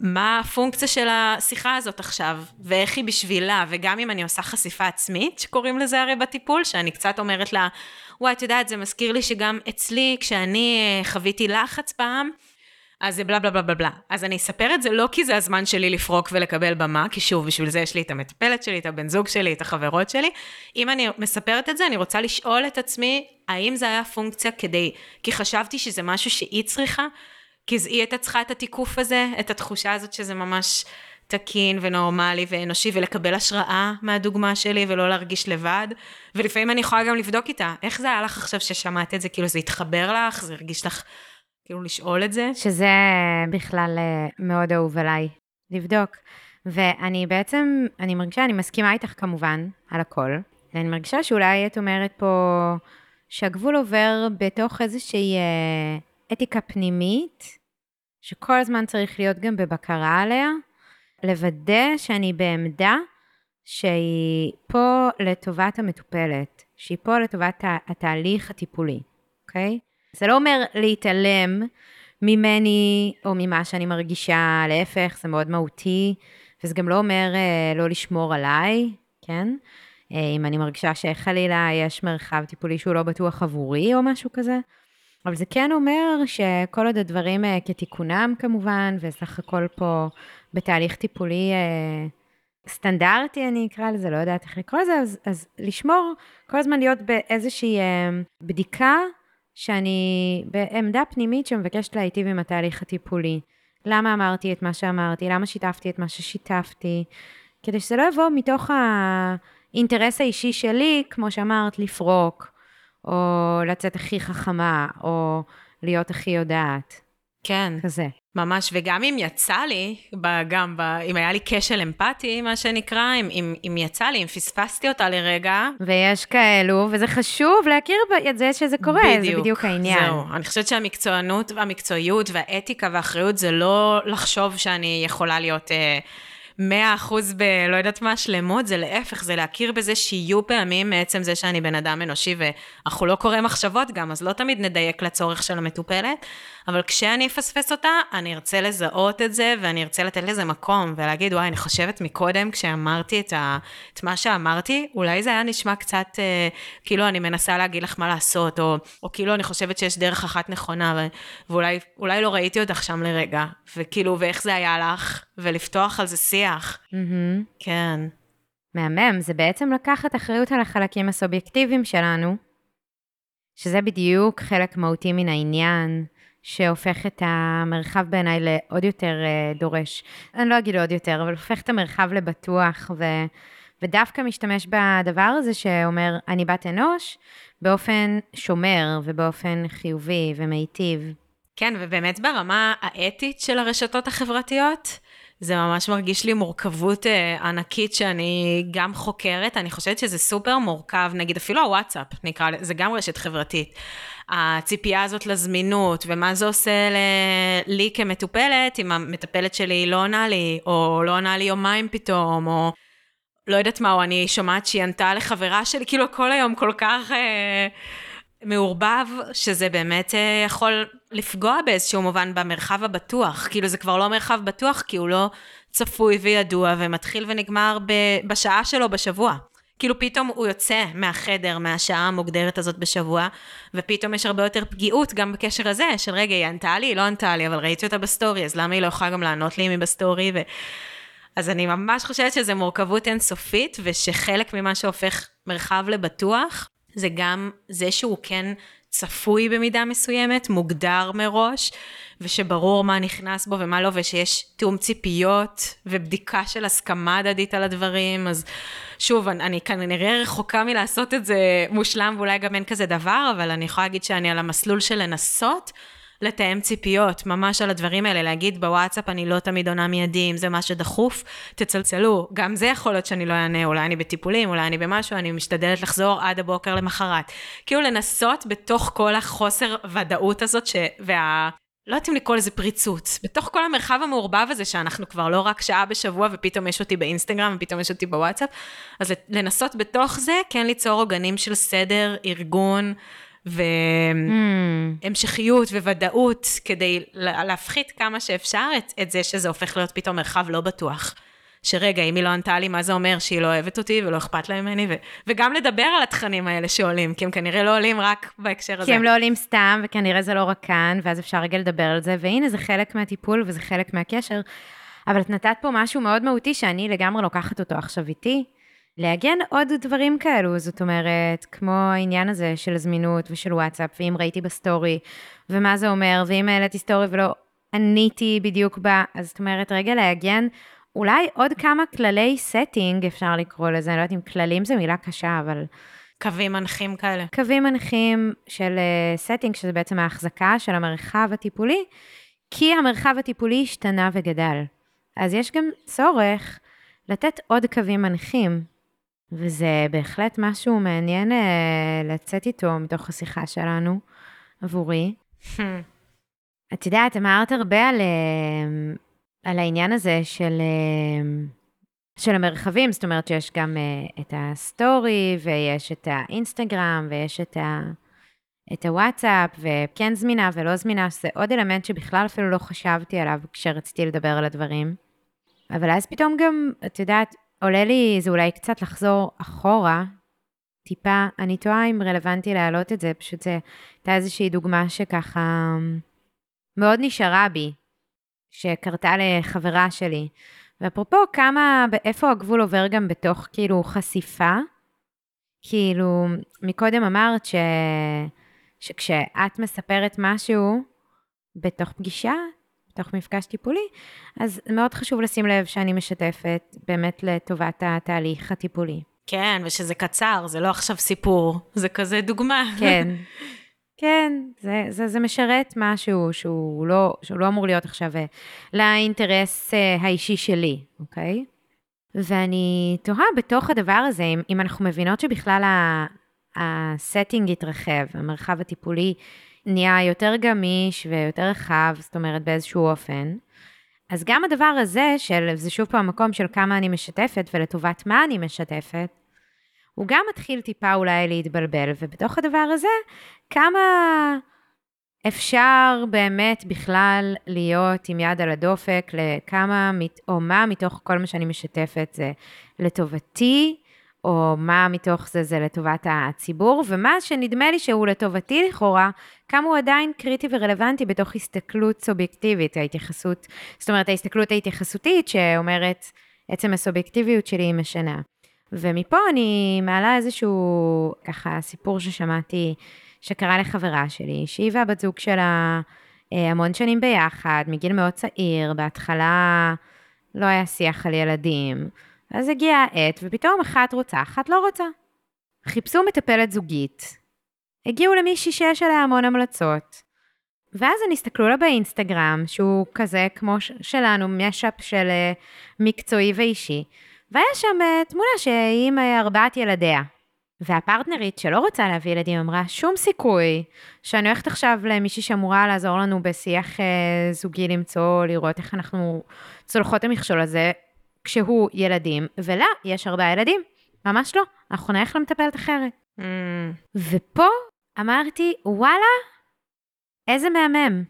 מה הפונקציה של השיחה הזאת עכשיו, ואיך היא בשבילה, וגם אם אני עושה חשיפה עצמית, שקוראים לזה הרי בטיפול, שאני קצת אומרת לה, וואי, את יודעת, זה מזכיר לי שגם אצלי, כשאני חוויתי לחץ פעם, אז זה בלה בלה בלה בלה בלה. אז אני אספר את זה לא כי זה הזמן שלי לפרוק ולקבל במה, כי שוב, בשביל זה יש לי את המטפלת שלי, את הבן זוג שלי, את החברות שלי. אם אני מספרת את זה, אני רוצה לשאול את עצמי, האם זה היה פונקציה כדי, כי חשבתי שזה משהו שהיא צריכה, כי היא הייתה צריכה את התיקוף הזה, את התחושה הזאת שזה ממש תקין ונורמלי ואנושי, ולקבל השראה מהדוגמה שלי, ולא להרגיש לבד. ולפעמים אני יכולה גם לבדוק איתה, איך זה היה לך עכשיו ששמעת את זה, כאילו זה התחבר לך, זה הרגיש לך, כאילו לשאול את זה. שזה בכלל מאוד אהוב עליי, לבדוק. ואני בעצם, אני מרגישה, אני מסכימה איתך כמובן, על הכל. ואני מרגישה שאולי את אומרת פה, שהגבול עובר בתוך איזושהי אתיקה פנימית, שכל הזמן צריך להיות גם בבקרה עליה, לוודא שאני בעמדה שהיא פה לטובת המטופלת, שהיא פה לטובת התהליך הטיפולי, אוקיי? זה לא אומר להתעלם ממני או ממה שאני מרגישה, להפך, זה מאוד מהותי, וזה גם לא אומר לא לשמור עליי, כן? אם אני מרגישה שחלילה יש מרחב טיפולי שהוא לא בטוח עבורי או משהו כזה, אבל זה כן אומר שכל עוד הדברים כתיקונם כמובן, וסך הכל פה בתהליך טיפולי סטנדרטי, אני אקרא לזה, לא יודעת איך לקרוא לזה, אז לשמור, כל הזמן להיות באיזושהי בדיקה, שאני בעמדה פנימית שמבקשת להיטיב עם התהליך הטיפולי. למה אמרתי את מה שאמרתי, למה שיתפתי את מה ששיתפתי, כדי שזה לא יבוא מתוך האינטרס האישי שלי, כמו שאמרת, לפרוק, או לצאת הכי חכמה, או להיות הכי יודעת. כן. כזה. ממש, וגם אם יצא לי, אם היה לי כשל אמפתי, מה שנקרא, אם יצא לי, אם פספסתי אותה לרגע. ויש כאלו, וזה חשוב להכיר את זה שזה קורה, בדיוק, זה בדיוק העניין. זהו, אני חושבת שהמקצוענות, המקצועיות והאתיקה והאחריות, זה לא לחשוב שאני יכולה להיות 100% בלא יודעת מה שלמות, זה להפך, זה להכיר בזה שיהיו פעמים מעצם זה שאני בן אדם אנושי, ואנחנו לא קוראים מחשבות גם, אז לא תמיד נדייק לצורך של המטופלת, אבל כשאני אפספס אותה, אני ארצה לזהות את זה, ואני ארצה לתת לזה מקום, ולהגיד, וואי, אני חושבת מקודם, כשאמרתי את מה שאמרתי, אולי זה היה נשמע קצת, כאילו אני מנסה להגיד לך מה לעשות, או כאילו אני חושבת שיש דרך אחת נכונה, ואולי לא ראיתי אותך שם לרגע, וכאילו, ואיך זה היה לך, ולפתוח על זה שיח. כן. מהמם, זה בעצם לקחת אחריות על החלקים הסובייקטיביים שלנו, שזה בדיוק חלק מהותי מן העניין, שהופך את המרחב בעיניי לעוד יותר דורש. אני לא אגיד עוד יותר, אבל הופך את המרחב לבטוח, ודווקא משתמש בדבר הזה שאומר, אני בת אנוש, באופן שומר ובאופן חיובי ומיטיב. כן, ובאמת ברמה האתית של הרשתות החברתיות, זה ממש מרגיש לי מורכבות ענקית שאני גם חוקרת, אני חושבת שזה סופר מורכב, נגיד אפילו הוואטסאפ, נקרא, זה גם רשת חברתית. הציפייה הזאת לזמינות, ומה זה עושה לי כמטופלת, אם המטפלת שלי לא עונה לי, או לא עונה לי יומיים פתאום, או לא יודעת מה, או אני שומעת שהיא ענתה לחברה שלי, כאילו כל היום כל כך מעורבב, שזה באמת יכול לפגוע באיזשהו מובן במרחב הבטוח, כאילו זה כבר לא מרחב בטוח, כי הוא לא צפוי וידוע, ומתחיל ונגמר בשעה שלו בשבוע. כאילו פתאום הוא יוצא מהחדר, מהשעה המוגדרת הזאת בשבוע, ופתאום יש הרבה יותר פגיעות גם בקשר הזה, של רגע, היא ענתה לי, היא לא ענתה לי, אבל ראיתי אותה בסטורי, אז למה היא לא יכולה גם לענות לי מבסטורי? אז אני ממש חושבת שזה מורכבות אינסופית, ושחלק ממה שהופך מרחב לבטוח, זה גם זה שהוא כן צפוי במידה מסוימת, מוגדר מראש, ושברור מה נכנס בו ומה לא, ושיש תאום ציפיות ובדיקה של הסכמה הדדית על הדברים, אז שוב, אני כנראה רחוקה מלעשות את זה מושלם, ואולי גם אין כזה דבר, אבל אני יכולה להגיד שאני על המסלול של לנסות לתאם ציפיות, ממש על הדברים האלה, להגיד בוואטסאפ אני לא תמיד עונה מיידי, אם זה מה שדחוף, תצלצלו, גם זה יכול להיות שאני לא אענה, אולי אני בטיפולים, אולי אני במשהו, אני משתדלת לחזור עד הבוקר למחרת. כאילו לנסות בתוך כל החוסר ודאות הזאת, לא יודעים לקרוא לזה פריצוץ, בתוך כל המרחב המעורבב הזה, שאנחנו כבר לא רק שעה בשבוע, ופתאום יש אותי באינסטגרם, ופתאום יש אותי בוואטסאפ, אז לנסות בתוך זה, כן ליצור עוגנים של סדר, ארגון, והמשכיות וודאות, כדי להפחית כמה שאפשר, את זה שזה הופך להיות פתאום מרחב לא בטוח. שרגע, אם היא לא ענתה לי, מה זה אומר שהיא לא אוהבת אותי, ולא אכפת לה ממני, וגם לדבר על התכנים האלה שעולים, כי הם כנראה לא עולים רק בהקשר הזה. כי הם לא עולים סתם, וכנראה זה לא רק כאן, ואז אפשר רגע לדבר על זה, והנה זה חלק מהטיפול, וזה חלק מהקשר, אבל את נתת פה משהו מאוד מהותי, שאני לגמרי לוקחת אותו עכשיו איתי, להגן עוד דברים כאלו, זאת אומרת, כמו העניין הזה של הזמינות, ושל וואטסאפ, ואם ראיתי בסטורי, ומה זה אומר, ואם העליתי סטורי ולא עניתי בדיוק בה, אז זאת אומרת, רגע להגן, אולי עוד כמה כללי סטינג אפשר לקרוא לזה, אני לא יודעת אם כללים זה מילה קשה, אבל... קווים מנחים כאלה. קווים מנחים של סטינג, שזה בעצם ההחזקה של המרחב הטיפולי, כי המרחב הטיפולי השתנה וגדל. אז יש גם צורך לתת עוד קווים מנחים, וזה בהחלט משהו מעניין לצאת איתו מתוך השיחה שלנו, עבורי. את יודעת, אמרת הרבה על העניין הזה של המרחבים, זאת אומרת שיש גם את הסטורי, ויש את האינסטגרם, ויש את הוואטסאפ, וכן זמינה ולא זמינה, שזה עוד אלמנט שבכלל אפילו לא חשבתי עליו כשרציתי לדבר על הדברים. אבל אז פתאום גם, את יודעת, עולה לי, זה אולי קצת לחזור אחורה, טיפה, אני טועה אם רלוונטי להעלות את זה, פשוט זה הייתה איזושהי דוגמה שככה מאוד נשארה בי, שקרתה לחברה שלי. ואפרופו כמה, איפה הגבול עובר גם בתוך כאילו חשיפה? כאילו, מקודם אמרת שכשאת מספרת משהו בתוך פגישה, בתוך מפגש טיפולי, אז מאוד חשוב לשים לב שאני משתפת באמת לטובת התהליך הטיפולי. כן, ושזה קצר, זה לא עכשיו סיפור, זה כזה דוגמה. כן. כן, זה משרת משהו שהוא לא אמור להיות עכשיו לאינטרס האישי שלי, אוקיי? ואני תוהה בתוך הדבר הזה, אם אנחנו מבינות שבכלל הסטינג התרחב, המרחב הטיפולי נהיה יותר גמיש ויותר רחב, זאת אומרת באיזשהו אופן, אז גם הדבר הזה, זה שוב פה המקום של כמה אני משתפת ולטובת מה אני משתפת, הוא גם מתחיל טיפה אולי להתבלבל, ובתוך הדבר הזה, כמה אפשר באמת בכלל להיות עם יד על הדופק, לכמה או מה מתוך כל מה שאני משתפת זה לטובתי, או מה מתוך זה לטובת הציבור, ומה שנדמה לי שהוא לטובתי לכאורה, כמה הוא עדיין קריטי ורלוונטי בתוך הסתכלות סובייקטיבית, ההתייחסות, זאת אומרת ההסתכלות ההתייחסותית שאומרת עצם הסובייקטיביות שלי היא משנה. ומפה אני מעלה איזשהו, ככה, סיפור ששמעתי, שקרה לחברה שלי, שהיא והבת זוג שלה המון שנים ביחד, מגיל מאוד צעיר, בהתחלה לא היה שיח על ילדים, אז הגיעה העת, ופתאום אחת רוצה, אחת לא רוצה. חיפשו מטפלת זוגית, הגיעו למישהי שיש עליה המון המלצות, ואז אני הסתכלו לה באינסטגרם, שהוא כזה כמו שלנו, משאפ של מקצועי ואישי, והיה שם תמונה שהיא עם 4 ילדיה, והפרטנרית שלא רוצה להביא ילדים אמרה, שום סיכוי שאני הולכת עכשיו למישהי שאמורה לעזור לנו בשיח זוגי למצוא, לראות איך אנחנו צולחות המכשול הזה, כשהוא ילדים, ולה יש 4 ילדים, ממש לא, אנחנו נלך למטפלת אחרת. ופה אמרתי, וואלה, איזה מהמם,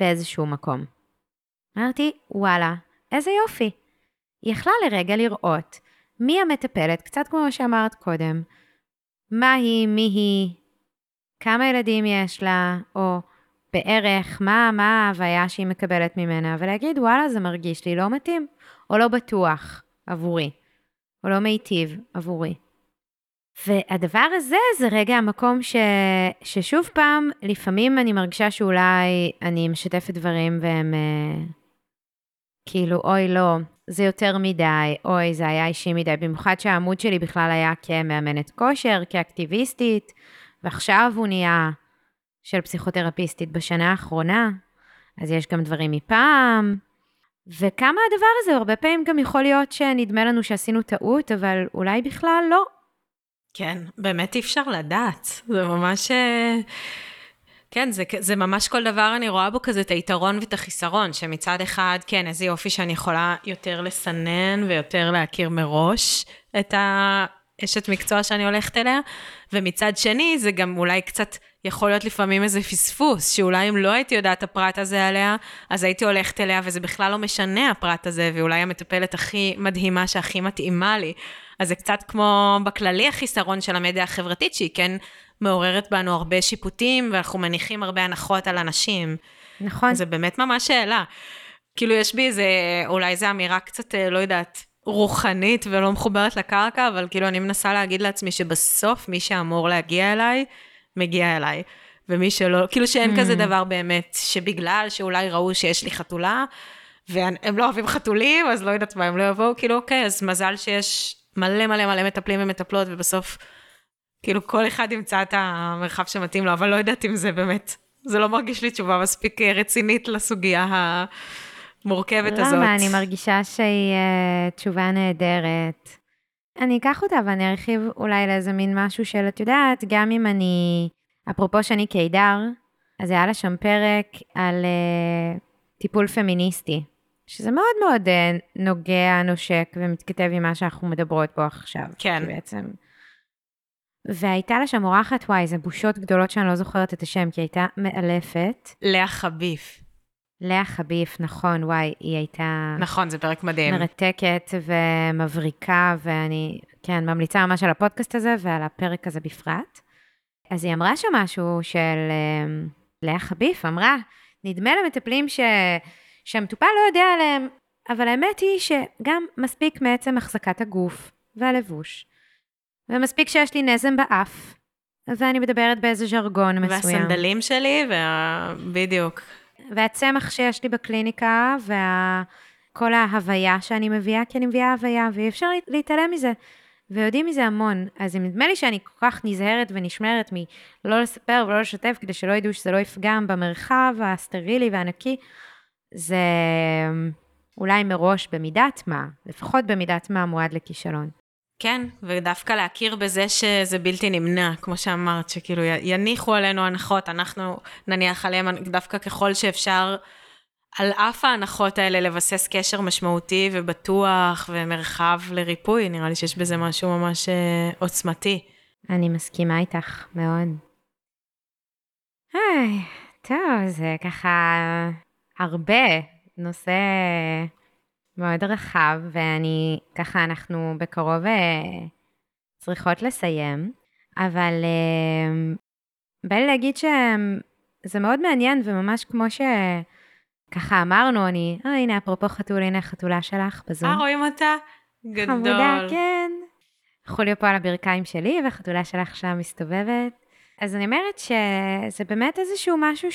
באיזשהו מקום. אמרתי, וואלה, איזה יופי. היא יכלה לרגע לראות מי המטפלת, קצת כמו שאמרת קודם, מה היא, מי היא, כמה ילדים יש לה, או בערך מה ההוויה שהיא מקבלת ממנה, ולהגיד וואלה זה מרגיש לי לא מתאים, או לא בטוח עבורי, או לא מיטיב עבורי. והדבר הזה זה רגע המקום ששוב פעם, לפעמים אני מרגישה שאולי אני משתפת דברים והם כאילו אוי לא, זה יותר מדי, אוי, זה היה אישי מדי, במיוחד שהעמוד שלי בכלל היה כמאמנת כושר, כאקטיביסטית, ועכשיו הוא נהיה של פסיכותרפיסטית בשנה האחרונה, אז יש גם דברים מפעם, וכמה הדבר הזה, הרבה פעמים גם יכול להיות שנדמה לנו שעשינו טעות, אבל אולי בכלל לא. כן, באמת אי אפשר לדעת, זה ממש... כן, זה ממש כל דבר אני רואה בו כזה את היתרון ואת החיסרון, שמצד אחד, כן, איזה יופי שאני יכולה יותר לסנן ויותר להכיר מראש את האשת מקצוע שאני הולכת אליה, ומצד שני זה גם אולי קצת יכול להיות לפעמים איזה פספוס, שאולי אם לא הייתי יודעת הפרט הזה עליה, אז הייתי הולכת אליה וזה בכלל לא משנה הפרט הזה, ואולי המטפלת הכי מדהימה שהכי מתאימה לי, אז זה קצת כמו בכללי החיסרון של המדיה החברתית, שהיא כן מעוררת בנו הרבה שיפוטים, ואנחנו מניחים הרבה הנחות על אנשים. נכון. זה באמת ממש שאלה. כאילו יש בי איזה, אולי איזו אמירה קצת, לא יודעת, רוחנית ולא מחוברת לקרקע, אבל כאילו אני מנסה להגיד לעצמי שבסוף מי שאמור להגיע אליי, מגיע אליי. ומי שלא, כאילו שאין כזה דבר באמת, שבגלל שאולי ראו שיש לי חתולה, והם לא אוהבים חתולים, אז לא יודעת מה, הם לא יבואו, כאילו אוקיי, אז מזל שיש מלא מלא מלא מטפלים ומטפלות, ובסוף כאילו כל אחד ימצא את המרחב שמתאים לו, אבל לא יודעת אם זה באמת, זה לא מרגיש לי תשובה מספיק רצינית לסוגיה המורכבת הזאת. למה? אני מרגישה שהיא תשובה נהדרת. אני אקח אותה ואני ארחיב אולי לאיזה מין משהו של, את יודעת, גם אם אני, אפרופו שאני כידר, אז היה לה שם פרק על טיפול פמיניסטי, שזה מאוד מאוד נוגע, נושק ומתכתב עם מה שאנחנו מדברות בו עכשיו. כן. בעצם. והייתה לה שם אורחת, וואי, זה בושות גדולות שאני לא זוכרת את השם, כי הייתה מאלפת. לאה חביף. לאה חביף, נכון, וואי, היא הייתה... נכון, זה פרק מדהים. מרתקת ומבריקה, ואני, כן, ממליצה ממש על הפודקאסט הזה, ועל הפרק הזה בפרט. אז היא אמרה שם משהו של... לאה חביף אמרה, נדמה למטפלים שהמטופל לא יודע עליהם, אבל האמת היא שגם מספיק מעצם החזקת הגוף והלבוש. ומספיק שיש לי נזם באף, ואני מדברת באיזה ז'רגון מסוים. והסנדלים שלי, בדיוק. והצמח שיש לי בקליניקה, וכל ההוויה שאני מביאה, כי אני מביאה הוויה, ואי אפשר להתעלם מזה. ויודעים מזה המון. אז נדמה לי שאני כל כך נזהרת ונשמרת מלא לספר ולא לשתף, כדי שלא ידעו שזה לא יפגם במרחב הסטרילי והנקי. זה אולי מראש במידת מה, לפחות במידת מה מועד לכישלון. כן, ודווקא להכיר בזה שזה בלתי נמנע, כמו שאמרת, שכאילו יניחו עלינו הנחות, אנחנו נניח עליהם דווקא ככל שאפשר, על אף ההנחות האלה לבסס קשר משמעותי ובטוח ומרחב לריפוי, נראה לי שיש בזה משהו ממש עוצמתי. אני מסכימה איתך מאוד. טוב, זה ככה הרבה נושא... מאוד רחב, ואני, ככה אנחנו בקרוב צריכות לסיים, אבל בא לי להגיד שזה מאוד מעניין, וממש כמו שככה אמרנו, אני, הנה אפרופו חתול, הנה החתולה שלך בזום. רואים אותה? גדול. חמודה, כן. חולי פה על הברכיים שלי, והחתולה שלך שם מסתובבת. אז אני אומרת שזה באמת איזשהו משהו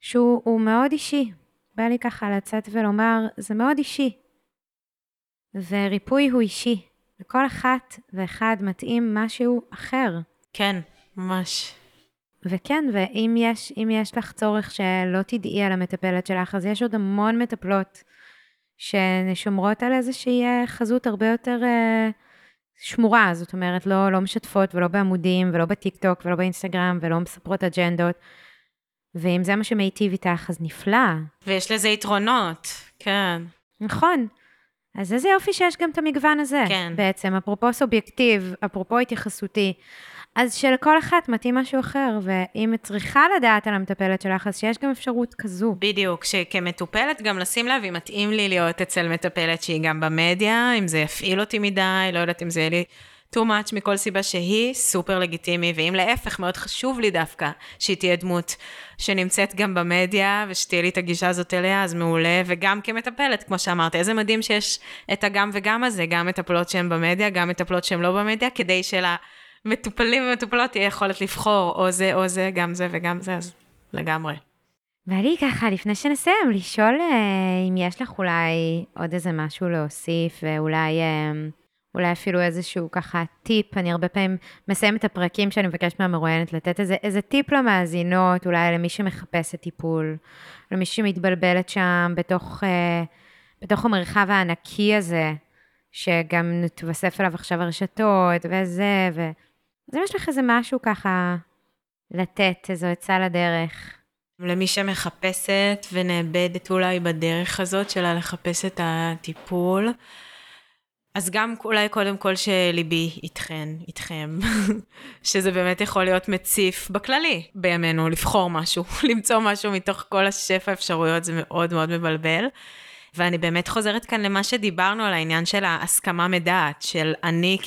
שהוא מאוד אישי. בא לי ככה לצאת ולומר, זה מאוד אישי. וריפוי הוא אישי. לכל אחת ואחד מתאים משהו אחר. כן, ממש. וכן, ואם יש לך צורך שלא תדעי על המטפלת שלך, אז יש עוד המון מטפלות ששומרות על איזושהי חזות הרבה יותר שמורה. זאת אומרת, לא משתפות ולא בעמודים ולא בטיקטוק ולא באינסטגרם ולא מספרות אג'נדות. ואם זה מה שמיטיב איתך, אז נפלא. ויש לזה יתרונות, כן. נכון. אז איזה יופי שיש גם את המגוון הזה. כן. בעצם, אפרופו סובייקטיב, אפרופו התייחסותי, אז שלכל אחת מתאים משהו אחר, ואם את צריכה לדעת על המטפלת שלך, אז שיש גם אפשרות כזו. בדיוק, שכמטופלת גם לשים לב, אם מתאים לי להיות אצל מטפלת שהיא גם במדיה, אם זה יפעיל אותי מדי, לא יודעת אם זה יהיה לי... too much מכל סיבה שהיא סופר לגיטימי, ואם להפך מאוד חשוב לי דווקא שהיא תהיה דמות שנמצאת גם במדיה, ושתהיה לי את הגישה הזאת אליה, אז מעולה, וגם כמטפלת, כמו שאמרת, איזה מדהים שיש את הגם וגם הזה, גם מטפלות שהן במדיה, גם מטפלות שהן לא במדיה, כדי שלמטופלים ומטופלות תהיה יכולת לבחור, או זה או זה, גם זה וגם זה, אז לגמרי. ואני ככה, לפני שנסיים, לשאול אם יש לך אולי עוד איזה משהו להוסיף, ואולי... אולי אפילו איזשהו ככה טיפ, אני הרבה פעמים מסיימת את הפרקים שאני מבקשת מהמרואיינת לתת איזה טיפ למאזינות, אולי למי שמחפש את טיפול, למי שמתבלבלת שם בתוך המרחב הענקי הזה, שגם נתווסף אליו עכשיו הרשתות וזה, אז אם יש לך איזה משהו ככה לתת, איזו עצה לדרך. למי שמחפשת ונאבדת אולי בדרך הזאת שלה לחפש את הטיפול, אז גם אולי קודם כל שליבי איתכם, שזה באמת יכול להיות מציף בכללי בימינו, לבחור משהו, למצוא משהו מתוך כל השפע האפשרויות, זה מאוד מאוד מבלבל. ואני באמת חוזרת כאן למה שדיברנו על העניין של ההסכמה מדעת, של אני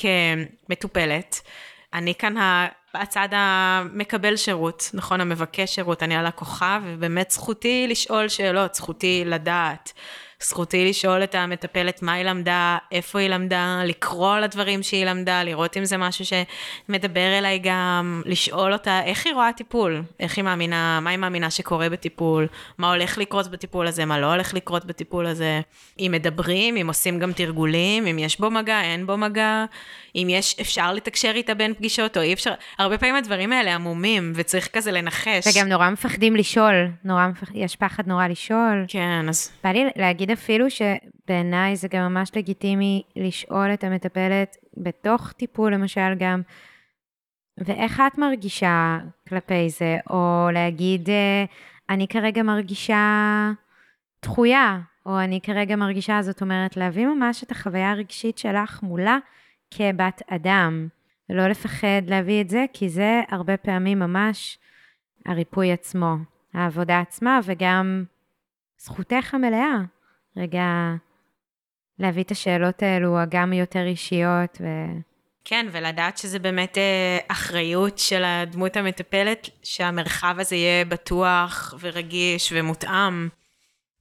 כמטופלת, אני כאן הצד המקבל שירות, נכון, המבקש שירות, אני הלקוחה, ובאמת זכותי לשאול שאלות, זכותי לדעת, זכותי לשאול את המטפלת מה היא למדה, איפה היא למדה, לקרוא על הדברים שהיא למדה, לראות אם זה משהו שמדבר אליי גם, לשאול אותה איך היא רואה טיפול, איך היא מאמינה, מה היא מאמינה שקורה בטיפול, מה הולך לקרות בטיפול הזה, מה לא הולך לקרות בטיפול הזה, אם מדברים, אם עושים גם תרגולים, אם יש בו מגע, אין בו מגע, אם יש, אפשר לתקשר איתה בין פגישות או אי אפשר, הרבה פעמים הדברים האלה עמומים וצריך כזה לנחש. וגם נורא מפחדים לשאול, יש פחד נורא לשאול. כן, אז בא לי להגיד אפילו שבעיניי זה גם ממש לגיטימי לשאול את המטפלת בתוך טיפול למשל גם, ואיך את מרגישה כלפי זה, או להגיד אני כרגע מרגישה דחויה, או אני כרגע מרגישה, זאת אומרת להביא ממש את החוויה הרגשית שלך מולה כבת אדם, ולא לפחד להביא את זה, כי זה הרבה פעמים ממש הריפוי עצמו, העבודה עצמה, וגם זכותך המלאה. רגע, להביא את השאלות האלו, גם יותר אישיות. כן, ולדעת שזה באמת אחריות של הדמות המטפלת, שהמרחב הזה יהיה בטוח ורגיש ומותאם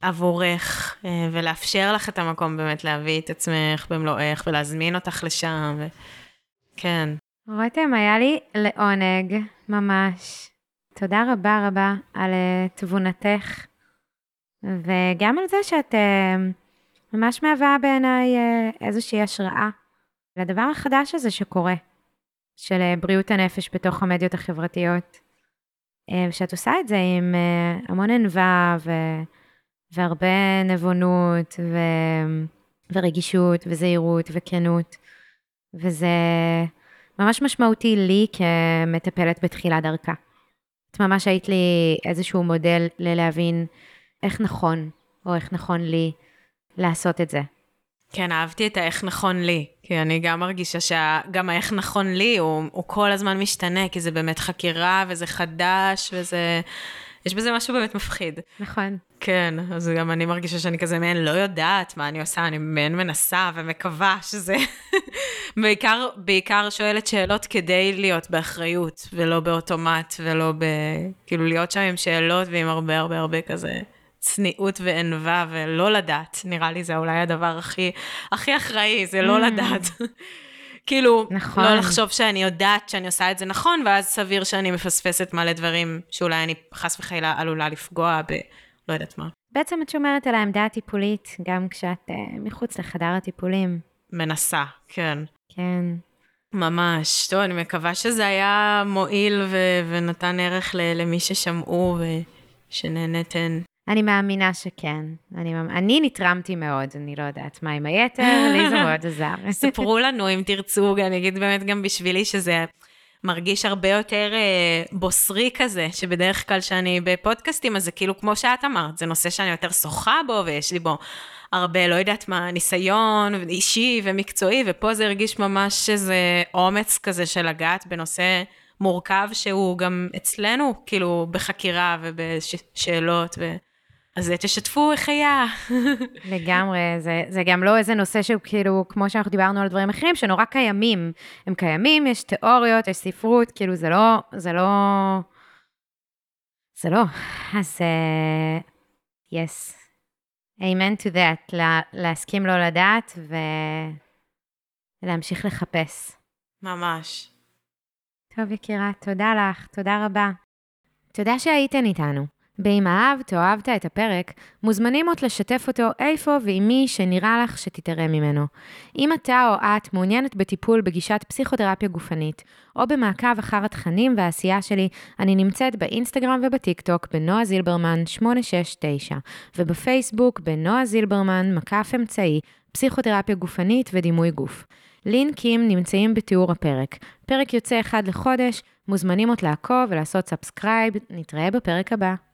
עבורך, ולאפשר לך את המקום באמת להביא את עצמך במלואך, ולהזמין אותך לשם, כן. רותם, היה לי לעונג, ממש. תודה רבה רבה על תבונתך. וגם על זה שאת ממש מהווה בעיניי איזושהי השראה לדבר החדש הזה שקורה, של בריאות הנפש בתוך המדיות החברתיות, ושאת עושה את זה עם המון ענווה והרבה נבונות ורגישות וזהירות וכנות, וזה ממש משמעותי לי כמטפלת בתחילת דרכה. את ממש היית לי איזשהו מודל ללהבין איך נכון, או איך נכון לי לעשות את זה. כן, אהבתי את האיך נכון לי, כי אני גם מרגישה שגם האיך נכון לי הוא כל הזמן משתנה, כי זה באמת חקירה, וזה חדש, וזה יש בזה משהו באמת מפחיד. נכון. כן, אז גם אני מרגישה שאני כזה מעין לא יודעת מה אני עושה, אני מעין מנסה ומקווה שזה בעיקר שואלת שאלות כדי להיות באחריות, ולא באוטומט, ולא כאילו להיות שם עם שאלות, ועם הרבה הרבה הרבה כזה צניעות וענווה, ולא לדעת, נראה לי זה אולי הדבר הכי אחראי, זה לא לדעת. כאילו, נכון. לא לחשוב שאני יודעת שאני עושה את זה נכון, ואז סביר שאני מפספסת מלא דברים, שאולי אני חס וחלילה עלולה לפגוע לא יודעת מה. בעצם את שומרת על העמדה הטיפולית, גם כשאת מחוץ לחדר הטיפולים. מנסה, כן. כן. ממש, טוב, אני מקווה שזה היה מועיל ונתן ערך למי ששמעו ושנהנתן. אני מאמינה שכן. אני נתרמתי מאוד, אני לא יודעת מה עם היתר, לי זה מאוד עזר. ספרו לנו אם תרצו, אני אגיד באמת גם בשבילי שזה מרגיש הרבה יותר בוסרי כזה, שבדרך כלל שאני בפודקאסטים, אז זה כאילו כמו שאת אמרת, זה נושא שאני יותר שוחה בו, ויש לי בו הרבה, לא יודעת מה, ניסיון אישי ומקצועי, ופה זה הרגיש ממש שזה אומץ כזה של הגעת בנושא מורכב, שהוא גם אצלנו, כאילו בחקירה ובשאלות, אז תשתפו איך היה. לגמרי, זה גם לא איזה נושא שהוא כאילו, כמו שאנחנו דיברנו על דברים אחרים, שנורא קיימים. הם קיימים, יש תיאוריות, יש ספרות, כאילו זה לא. אז, yes. Amen to that. להסכים לא לדעת ולהמשיך לחפש. ממש. טוב, יקירה, תודה לך, תודה רבה. תודה שהייתן איתנו. באם אהבת או אהבת את הפרק, מוזמנים עוד לשתף אותו איפה ועם מי שנראה לך שתתרם ממנו. אם אתה או את מעוניינת בטיפול בגישת פסיכותרפיה גופנית, או במעקב אחר התכנים והעשייה שלי, אני נמצאת באינסטגרם ובטיקטוק בנועה זילברמן 869, ובפייסבוק בנועה זילברמן _, פסיכותרפיה גופנית ודימוי גוף. לינקים נמצאים בתיאור הפרק. פרק יוצא 1 לחודש, מוזמנים עוד לעקוב ולעשות סאבסקרייב, נתראה בפרק הבא.